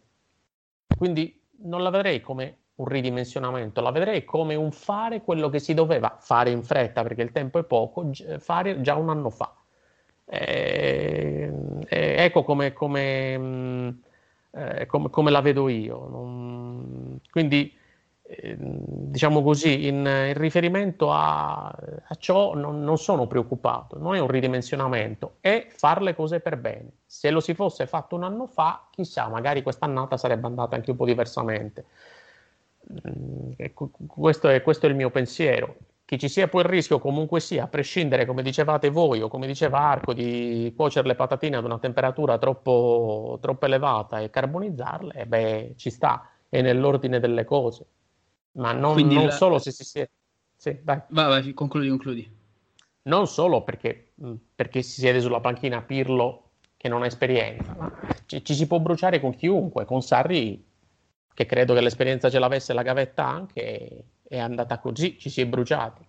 Quindi non la vedrei come un ridimensionamento, la vedrei come un fare quello che si doveva fare in fretta, perché il tempo è poco, fare già un anno fa. Ecco come la vedo io. Quindi, diciamo così, in riferimento a ciò non sono preoccupato, non è un ridimensionamento, è fare le cose per bene. Se lo si fosse fatto un anno fa, chissà, magari quest'annata sarebbe andata anche un po' diversamente. Questo è il mio pensiero. Che ci sia poi il rischio, comunque sia, a prescindere, come dicevate voi o come diceva Arco, di cuocere le patatine ad una temperatura troppo elevata e carbonizzarle, ci sta, è nell'ordine delle cose. Ma non solo se si siede. Sì, dai. Vai, concludi. Non solo perché si siede sulla panchina Pirlo che non ha esperienza, ma ci si può bruciare con chiunque. Con Sarri, che credo che l'esperienza ce l'avesse, la gavetta anche, è andata così, ci si è bruciati.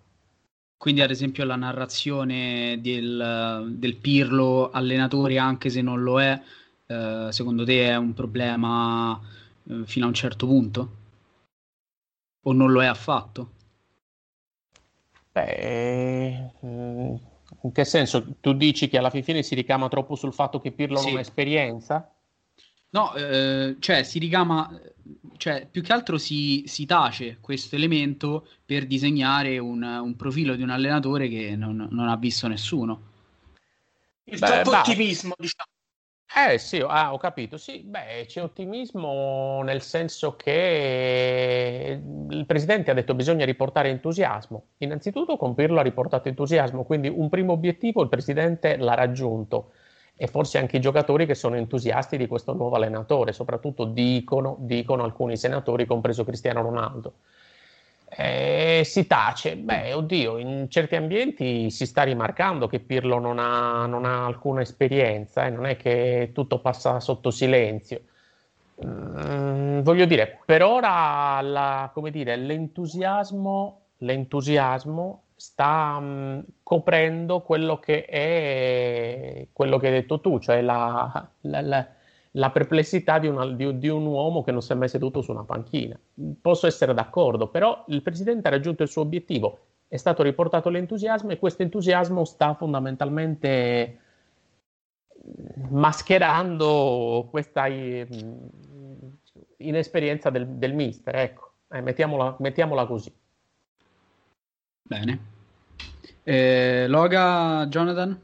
Quindi ad esempio la narrazione del Pirlo allenatore, anche se non lo è, secondo te è un problema fino a un certo punto? O non lo è affatto? Beh, in che senso? Tu dici che alla fine si ricama troppo sul fatto che Pirlo non ha esperienza? No, cioè si ricama, cioè più che altro si tace questo elemento per disegnare un profilo di un allenatore che non ha visto nessuno. Il troppo ottimismo, diciamo. Sì, ho capito. Sì, beh, c'è ottimismo nel senso che il presidente ha detto bisogna riportare entusiasmo. Innanzitutto con Pirlo ha riportato entusiasmo, quindi un primo obiettivo il presidente l'ha raggiunto, e forse anche i giocatori che sono entusiasti di questo nuovo allenatore, soprattutto dicono alcuni senatori, compreso Cristiano Ronaldo. Si tace. Beh, oddio, in certi ambienti si sta rimarcando che Pirlo non ha alcuna esperienza, e non è che tutto passa sotto silenzio. Voglio dire, per ora l'entusiasmo sta coprendo quello che hai detto tu, cioè la perplessità di un uomo che non si è mai seduto su una panchina. Posso essere d'accordo, però il presidente ha raggiunto il suo obiettivo, è stato riportato l'entusiasmo, e questo entusiasmo sta fondamentalmente mascherando questa inesperienza del mister, ecco, mettiamola così. Bene. Loga, Jonathan?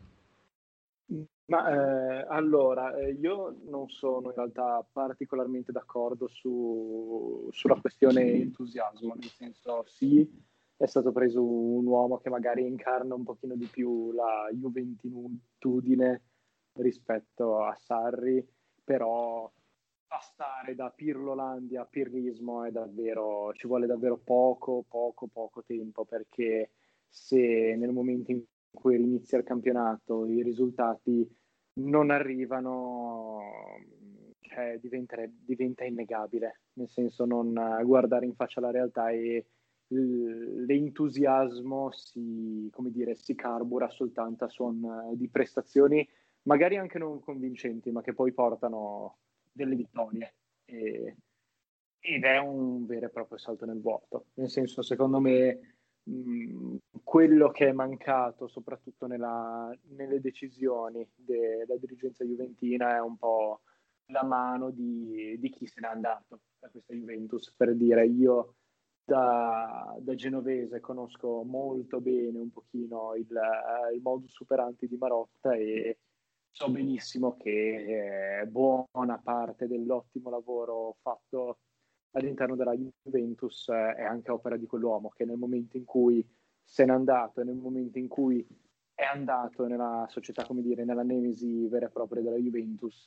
Ma allora, io non sono in realtà particolarmente d'accordo sulla questione entusiasmo, nel senso, sì, è stato preso un uomo che magari incarna un pochino di più la juventudine rispetto a Sarri, però passare da Pirlolandia a pirrismo è davvero, ci vuole davvero poco tempo, perché se nel momento in cui inizia il campionato i risultati non arrivano, cioè diventa innegabile, nel senso, non guardare in faccia la realtà, e l'entusiasmo si carbura soltanto a suon di prestazioni magari anche non convincenti, ma che poi portano delle vittorie, ed è un vero e proprio salto nel vuoto, nel senso, secondo me quello che è mancato soprattutto nelle decisioni della dirigenza juventina è un po' la mano di chi se n'è andato da questa Juventus, per dire. Io da genovese conosco molto bene un pochino il modus operandi di Marotta, e so benissimo che buona parte dell'ottimo lavoro fatto all'interno della Juventus è anche opera di quell'uomo, che nel momento in cui se n'è andato, e nel momento in cui è andato nella società, come dire, nella nemesi vera e propria della Juventus,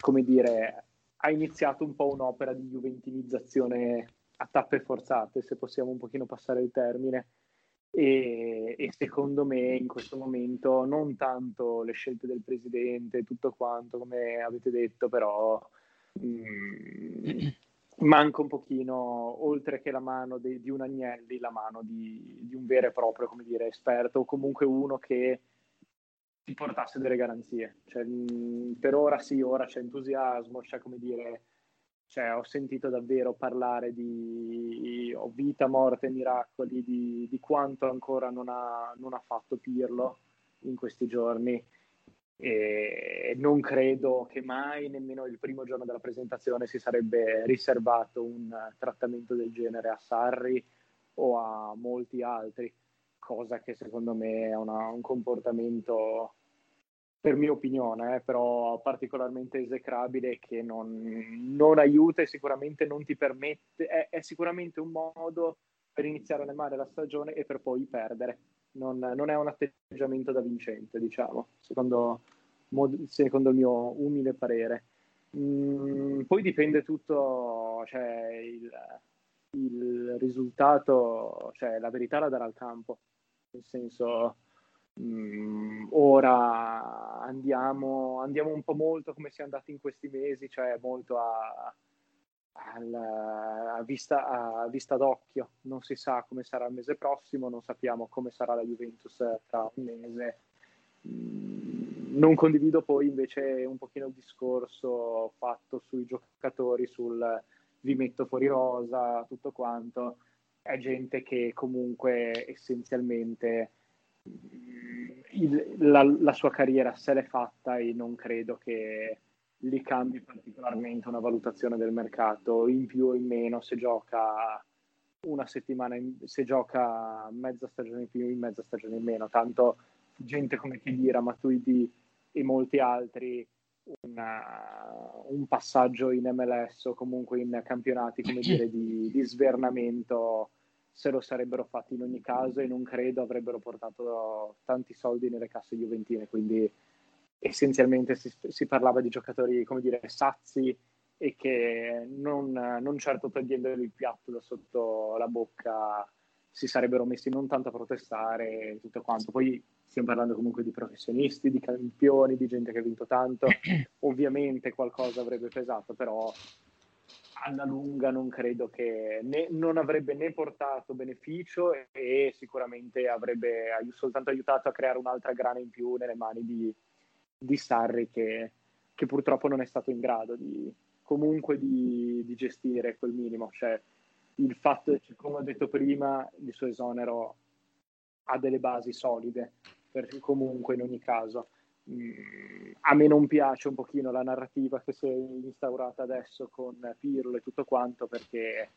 come dire, ha iniziato un po' un'opera di juventinizzazione a tappe forzate, se possiamo un pochino passare il termine. E secondo me in questo momento non tanto le scelte del presidente, tutto quanto come avete detto, però manca un pochino, oltre che la mano di un Agnelli, la mano di un vero e proprio, come dire, esperto, o comunque uno che ti portasse delle garanzie. Cioè, per ora sì, ora c'è entusiasmo, c'è, come dire, cioè, ho sentito davvero parlare di vita, morte e miracoli, di quanto ancora non ha fatto Pirlo in questi giorni, e non credo che mai, nemmeno il primo giorno della presentazione, si sarebbe riservato un trattamento del genere a Sarri o a molti altri, cosa che secondo me è un comportamento, per mia opinione, però particolarmente esecrabile, che non aiuta, e sicuramente non ti permette, è sicuramente un modo per iniziare a lemare la stagione e per poi perdere. Non è un atteggiamento da vincente, diciamo, secondo il mio umile parere. Poi dipende tutto, cioè il risultato, cioè la verità la darà al campo, nel senso, ora andiamo un po' molto come siamo andati in questi mesi, cioè molto a vista d'occhio. Non si sa come sarà il mese prossimo, non sappiamo come sarà la Juventus tra un mese. Non condivido poi invece un pochino il discorso fatto sui giocatori, sul vi metto fuori rosa, tutto quanto. È gente che comunque essenzialmente la sua carriera se l'è fatta e non credo che li cambi particolarmente una valutazione del mercato in più o in meno, se gioca una settimana, se gioca mezza stagione in più, in mezza stagione in meno. Tanto gente come Chiellini, Matuidi e molti altri un passaggio in MLS o comunque in campionati, come dire, di svernamento se lo sarebbero fatti in ogni caso, e non credo avrebbero portato tanti soldi nelle casse juventine. Quindi essenzialmente si parlava di giocatori, come dire, sazi e che non certo togliendo il piatto da sotto la bocca si sarebbero messi non tanto a protestare e tutto quanto. Poi stiamo parlando comunque di professionisti, di campioni, di gente che ha vinto tanto, ovviamente qualcosa avrebbe pesato, però alla lunga non credo che non avrebbe né portato beneficio e sicuramente avrebbe soltanto aiutato a creare un'altra grana in più nelle mani di Sarri, che purtroppo non è stato in grado di gestire quel minimo. Cioè il fatto, come ho detto prima, il suo esonero ha delle basi solide, perché comunque in ogni caso a me non piace un pochino la narrativa che si è instaurata adesso con Pirlo e tutto quanto, perché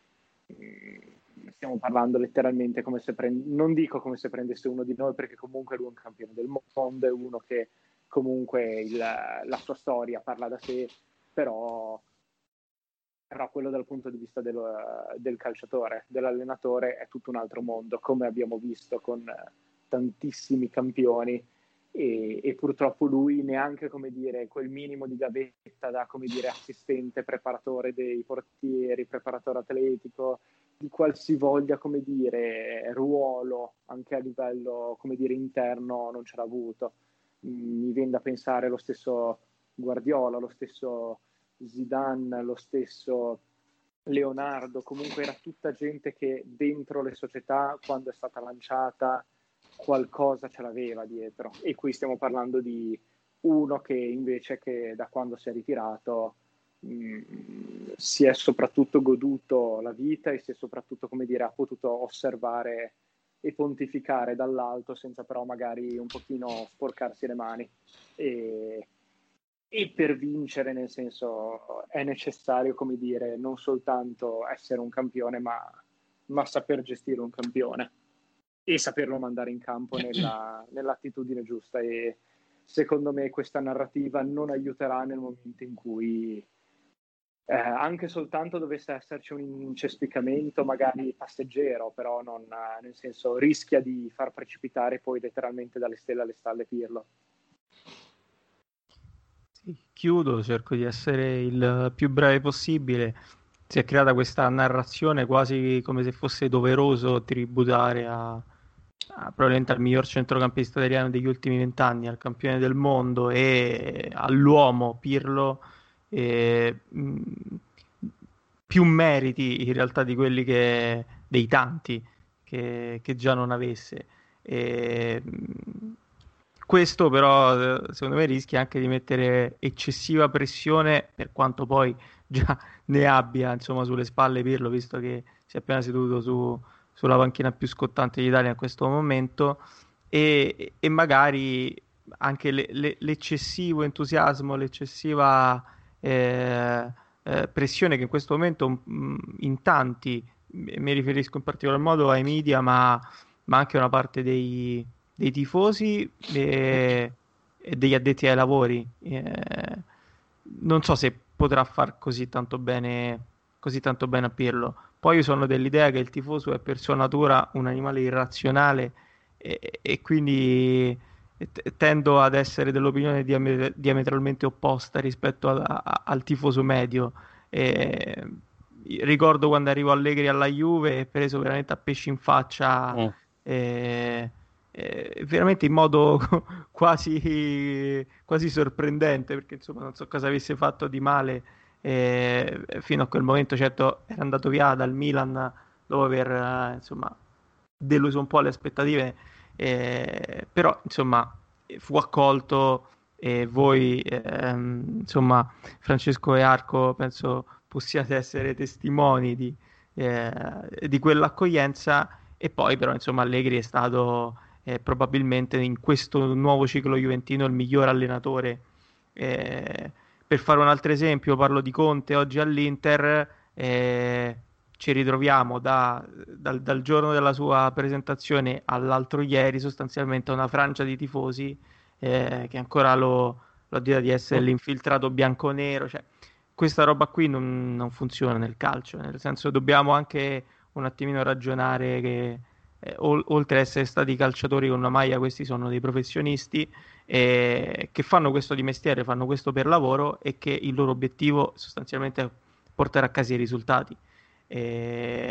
stiamo parlando letteralmente come se non dico come se prendesse uno di noi, perché comunque lui è un campione del mondo, è uno che comunque la sua storia parla da sé, però quello dal punto di vista del calciatore, dell'allenatore, è tutto un altro mondo, come abbiamo visto con tantissimi campioni, e purtroppo lui neanche, come dire, quel minimo di gavetta da, come dire, assistente, preparatore dei portieri, preparatore atletico, di qualsivoglia, come dire, ruolo, anche a livello, come dire, interno, non ce l'ha avuto. Mi viene da pensare lo stesso Guardiola, lo stesso Zidane, lo stesso Leonardo, comunque era tutta gente che dentro le società, quando è stata lanciata, qualcosa ce l'aveva dietro, e qui stiamo parlando di uno che invece, che da quando si è ritirato si è soprattutto goduto la vita e si è soprattutto, come dire, ha potuto osservare e pontificare dall'alto senza però magari un pochino sporcarsi le mani, e per vincere, nel senso, è necessario, come dire, non soltanto essere un campione, ma saper gestire un campione e saperlo mandare in campo nell'attitudine giusta. E secondo me questa narrativa non aiuterà nel momento in cui anche soltanto dovesse esserci un incespicamento, magari passeggero, però non, nel senso, rischia di far precipitare poi letteralmente dalle stelle alle stalle Pirlo. Chiudo, cerco di essere il più breve possibile. Si è creata questa narrazione quasi come se fosse doveroso tributare probabilmente al miglior centrocampista italiano degli ultimi 20 anni, al campione del mondo e all'uomo Pirlo, più meriti in realtà di quelli che dei tanti che già non avesse. Questo però secondo me rischia anche di mettere eccessiva pressione, per quanto poi già ne abbia, insomma, sulle spalle Pirlo, visto che si è appena seduto sulla panchina più scottante d'Italia in questo momento, e magari anche l'eccessivo entusiasmo, l'eccessiva pressione che in questo momento in tanti, mi riferisco in particolar modo ai media, ma anche una parte dei tifosi e degli addetti ai lavori, non so se potrà far così tanto bene a Pirlo. Poi io sono dell'idea che il tifoso è per sua natura un animale irrazionale, e quindi tendo ad essere dell'opinione diametralmente opposta rispetto al tifoso medio. Ricordo quando arrivò Allegri alla Juve, preso veramente a pesci in faccia. veramente in modo quasi sorprendente, perché insomma non so cosa avesse fatto di male fino a quel momento. Certo, era andato via dal Milan dopo aver insomma deluso un po' le aspettative, però insomma fu accolto, e voi insomma Francesco e Arco penso possiate essere testimoni di quell'accoglienza. E poi però insomma Allegri è stato probabilmente in questo nuovo ciclo juventino il miglior allenatore. Per fare un altro esempio, parlo di Conte oggi all'Inter, ci ritroviamo dal giorno della sua presentazione all'altro ieri sostanzialmente una frangia di tifosi che ancora lo dirà di essere l'infiltrato bianconero. Cioè, questa roba qui non funziona nel calcio, nel senso dobbiamo anche un attimino ragionare che oltre ad essere stati calciatori con una maglia, questi sono dei professionisti che fanno questo di mestiere, fanno questo per lavoro, e che il loro obiettivo sostanzialmente è portare a casa i risultati. Quindi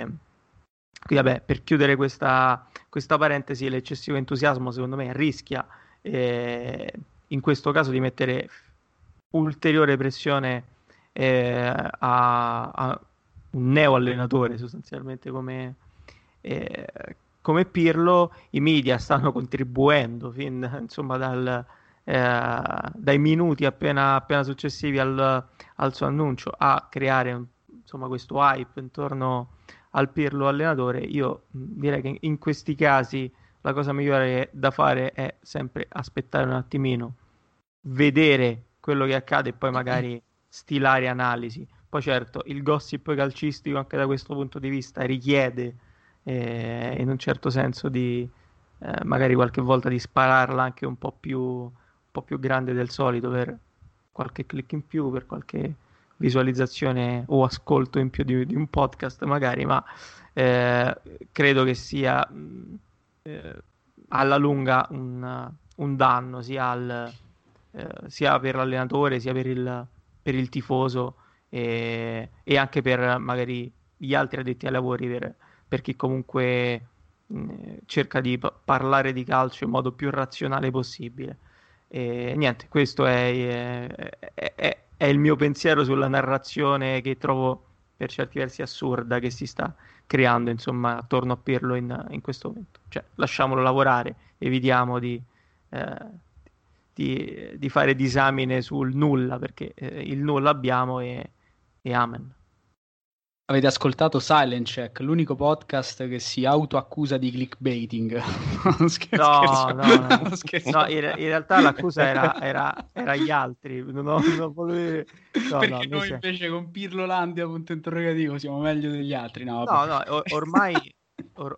vabbè, per chiudere questa parentesi, l'eccessivo entusiasmo secondo me rischia in questo caso di mettere ulteriore pressione a un neo allenatore sostanzialmente come Pirlo. I media stanno contribuendo fin insomma dai minuti appena successivi al suo annuncio a creare insomma questo hype intorno al Pirlo allenatore. Io direi che in questi casi la cosa migliore da fare è sempre aspettare un attimino, vedere quello che accade e poi magari stilare analisi. Poi certo il gossip calcistico anche da questo punto di vista richiede in un certo senso di magari qualche volta di spararla anche un po' più grande del solito, per qualche click in più, per qualche visualizzazione o ascolto in più di un podcast magari, ma credo che sia alla lunga un danno sia per l'allenatore, sia per il tifoso e anche per magari gli altri addetti ai lavori, per chi comunque cerca di parlare di calcio in modo più razionale possibile. E niente, questo è il mio pensiero sulla narrazione che trovo per certi versi assurda che si sta creando insomma attorno a Pirlo in questo momento. Cioè, lasciamolo lavorare, evitiamo di fare disamine sul nulla, perché il nulla abbiamo e amen. Avete ascoltato Silent Check, l'unico podcast che si autoaccusa di clickbaiting. No, in realtà l'accusa era gli altri. Perché noi invece con Pirlo Landia punto interrogativo siamo meglio degli altri.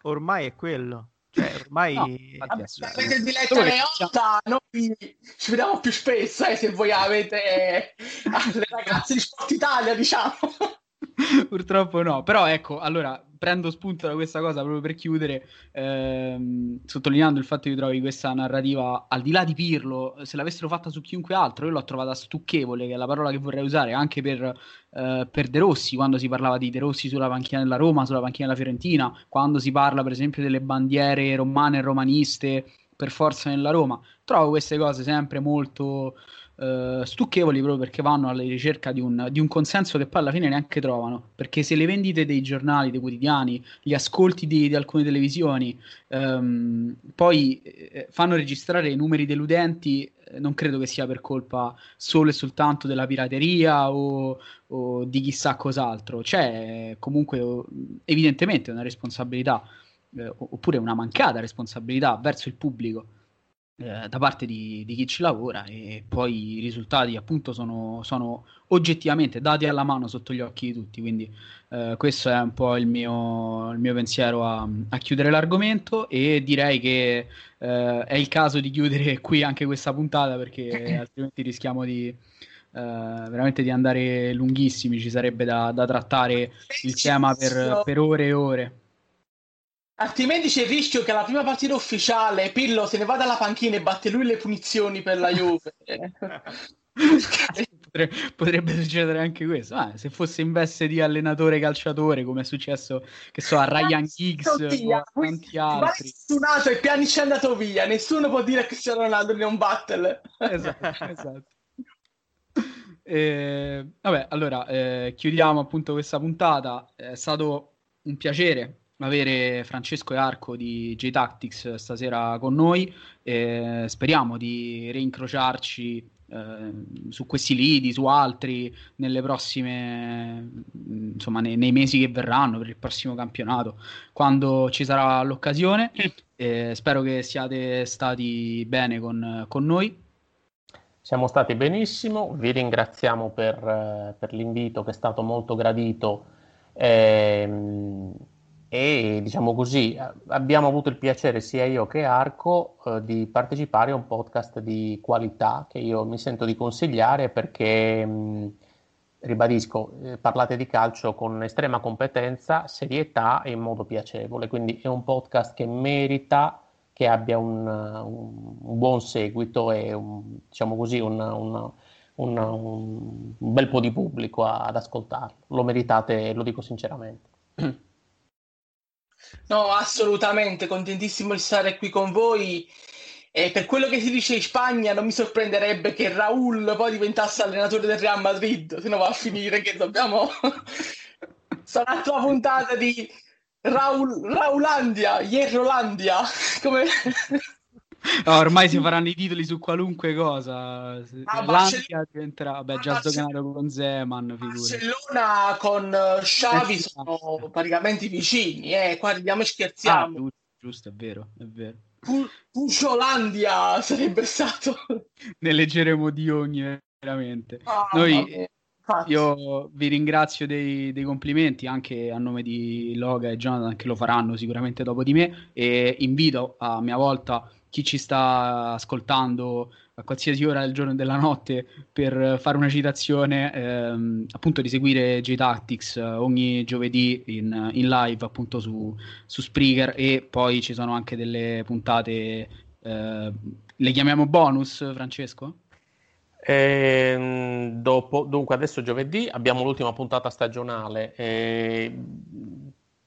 Ormai è quello. Cioè, ormai avete il diletto alle 8, noi ci vediamo più spesso se voi avete le ragazze di Sport Italia, diciamo. Purtroppo no, però ecco, allora prendo spunto da questa cosa proprio per chiudere, sottolineando il fatto che trovi questa narrativa al di là di Pirlo. Se l'avessero fatta su chiunque altro io l'ho trovata stucchevole, che è la parola che vorrei usare, anche per De Rossi, quando si parlava di De Rossi sulla panchina della Roma, sulla panchina della Fiorentina, quando si parla per esempio delle bandiere romane e romaniste per forza nella Roma. Trovo queste cose sempre molto stucchevoli, proprio perché vanno alla ricerca di un consenso che poi alla fine neanche trovano, perché se le vendite dei giornali, dei quotidiani, gli ascolti di alcune televisioni poi fanno registrare numeri deludenti, non credo che sia per colpa solo e soltanto della pirateria o di chissà cos'altro. C'è comunque evidentemente una responsabilità oppure una mancata responsabilità verso il pubblico da parte di chi ci lavora, e poi i risultati appunto sono oggettivamente dati alla mano sotto gli occhi di tutti. Quindi questo è un po' il mio pensiero a chiudere l'argomento, e direi che è il caso di chiudere qui anche questa puntata, perché altrimenti rischiamo di veramente di andare lunghissimi, ci sarebbe da trattare il tema per ore e ore. Altrimenti c'è il rischio che alla prima partita ufficiale Pirlo se ne vada alla panchina e batte lui le punizioni per la Juve. potrebbe succedere anche questo. Ah, se fosse in veste di allenatore calciatore, come è successo, che so, a Ryan Giggs o a tanti altri, nessunato e Pjanic è andato via, nessuno può dire che Cristiano Ronaldo è un battle. Esatto, esatto. Vabbè, allora chiudiamo appunto questa puntata. È stato un piacere avere Francesco e Arco di J-Tactics stasera con noi. Speriamo di rincrociarci su questi lidi, su altri, nelle prossime, insomma, nei mesi che verranno, per il prossimo campionato, quando ci sarà l'occasione. Spero che siate stati bene con noi. Siamo stati benissimo, vi ringraziamo per l'invito, che è stato molto gradito. E diciamo così, abbiamo avuto il piacere, sia io che Arco, di partecipare a un podcast di qualità che io mi sento di consigliare, perché ribadisco, parlate di calcio con estrema competenza, serietà e in modo piacevole, quindi è un podcast che merita che abbia un buon seguito e diciamo così un bel po' di pubblico ad ascoltarlo. Lo meritate, lo dico sinceramente. No, assolutamente, contentissimo di stare qui con voi, e per quello che si dice in Spagna non mi sorprenderebbe che Raul poi diventasse allenatore del Real Madrid, se no va a finire che dobbiamo sarà la tua puntata di Raulandia, Hierrolandia, come... No, ormai si faranno i titoli su qualunque cosa. L'Antia diventerà, beh, già sdoganato con Zeman, figura. Barcellona con Xavi sono praticamente vicini, qua arriviamo e scherziamo. Ah, giusto, è vero. Pucciolandia sarebbe stato. Ne leggeremo di ogni, veramente. Ah, noi... Io vi ringrazio dei complimenti anche a nome di Loga e Jonathan, che lo faranno sicuramente dopo di me, e invito a mia volta chi ci sta ascoltando a qualsiasi ora del giorno e della notte per fare una citazione, appunto di seguire J-Tactics ogni giovedì in live appunto su Spreaker, e poi ci sono anche delle puntate, le chiamiamo bonus, Francesco? Dunque adesso giovedì abbiamo l'ultima puntata stagionale,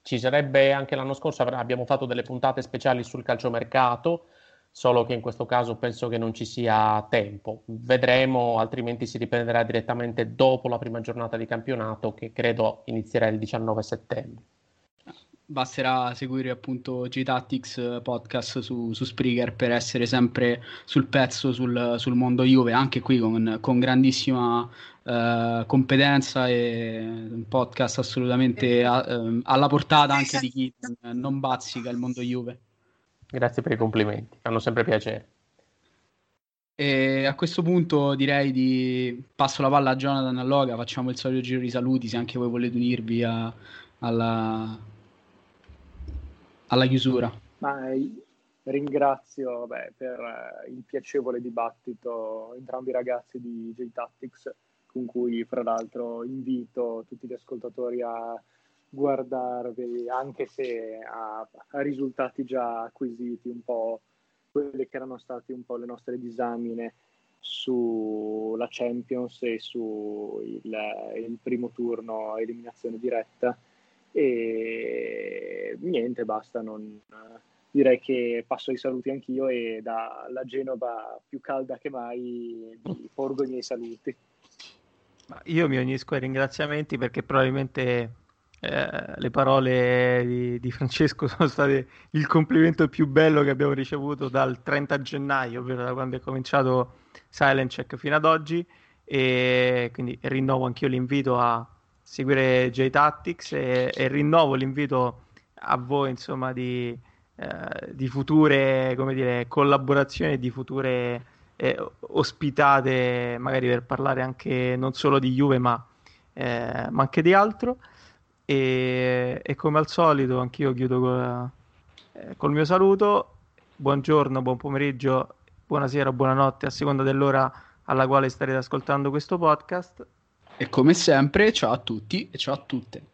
ci sarebbe anche l'anno scorso, abbiamo fatto delle puntate speciali sul calciomercato, solo che in questo caso penso che non ci sia tempo, vedremo, altrimenti si riprenderà direttamente dopo la prima giornata di campionato, che credo inizierà il 19 settembre. Basterà seguire appunto J-Tactics Podcast su Spreaker per essere sempre sul pezzo sul mondo Juve, anche qui con grandissima competenza, e un podcast assolutamente alla portata anche di chi non bazzica il mondo Juve. Grazie per i complimenti, fanno sempre piacere. E a questo punto direi di passo la palla a Jonathan Alloga, facciamo il solito giro di saluti, se anche voi volete unirvi alla chiusura. Ringrazio per il piacevole dibattito entrambi i ragazzi di J-Tactics, con cui fra l'altro invito tutti gli ascoltatori a guardarvi, anche se a risultati già acquisiti, un po' quelle che erano state un po' le nostre disamine sulla Champions e su il primo turno eliminazione diretta. E niente, basta, direi che passo i saluti anch'io, e dalla Genova più calda che mai vi porgo i miei saluti. Io mi unisco ai ringraziamenti, perché probabilmente le parole di Francesco sono state il complimento più bello che abbiamo ricevuto dal 30 gennaio, ovvero da quando è cominciato Silent Check fino ad oggi, e quindi rinnovo anch'io l'invito a seguire J-Tactics, e rinnovo l'invito a voi, insomma, di future, come dire, collaborazioni, di future ospitate, magari per parlare anche non solo di Juve ma anche di altro, e come al solito anch'io chiudo col mio saluto. Buongiorno, buon pomeriggio, buonasera, buonanotte, a seconda dell'ora alla quale starete ascoltando questo podcast. E come sempre, ciao a tutti e ciao a tutte.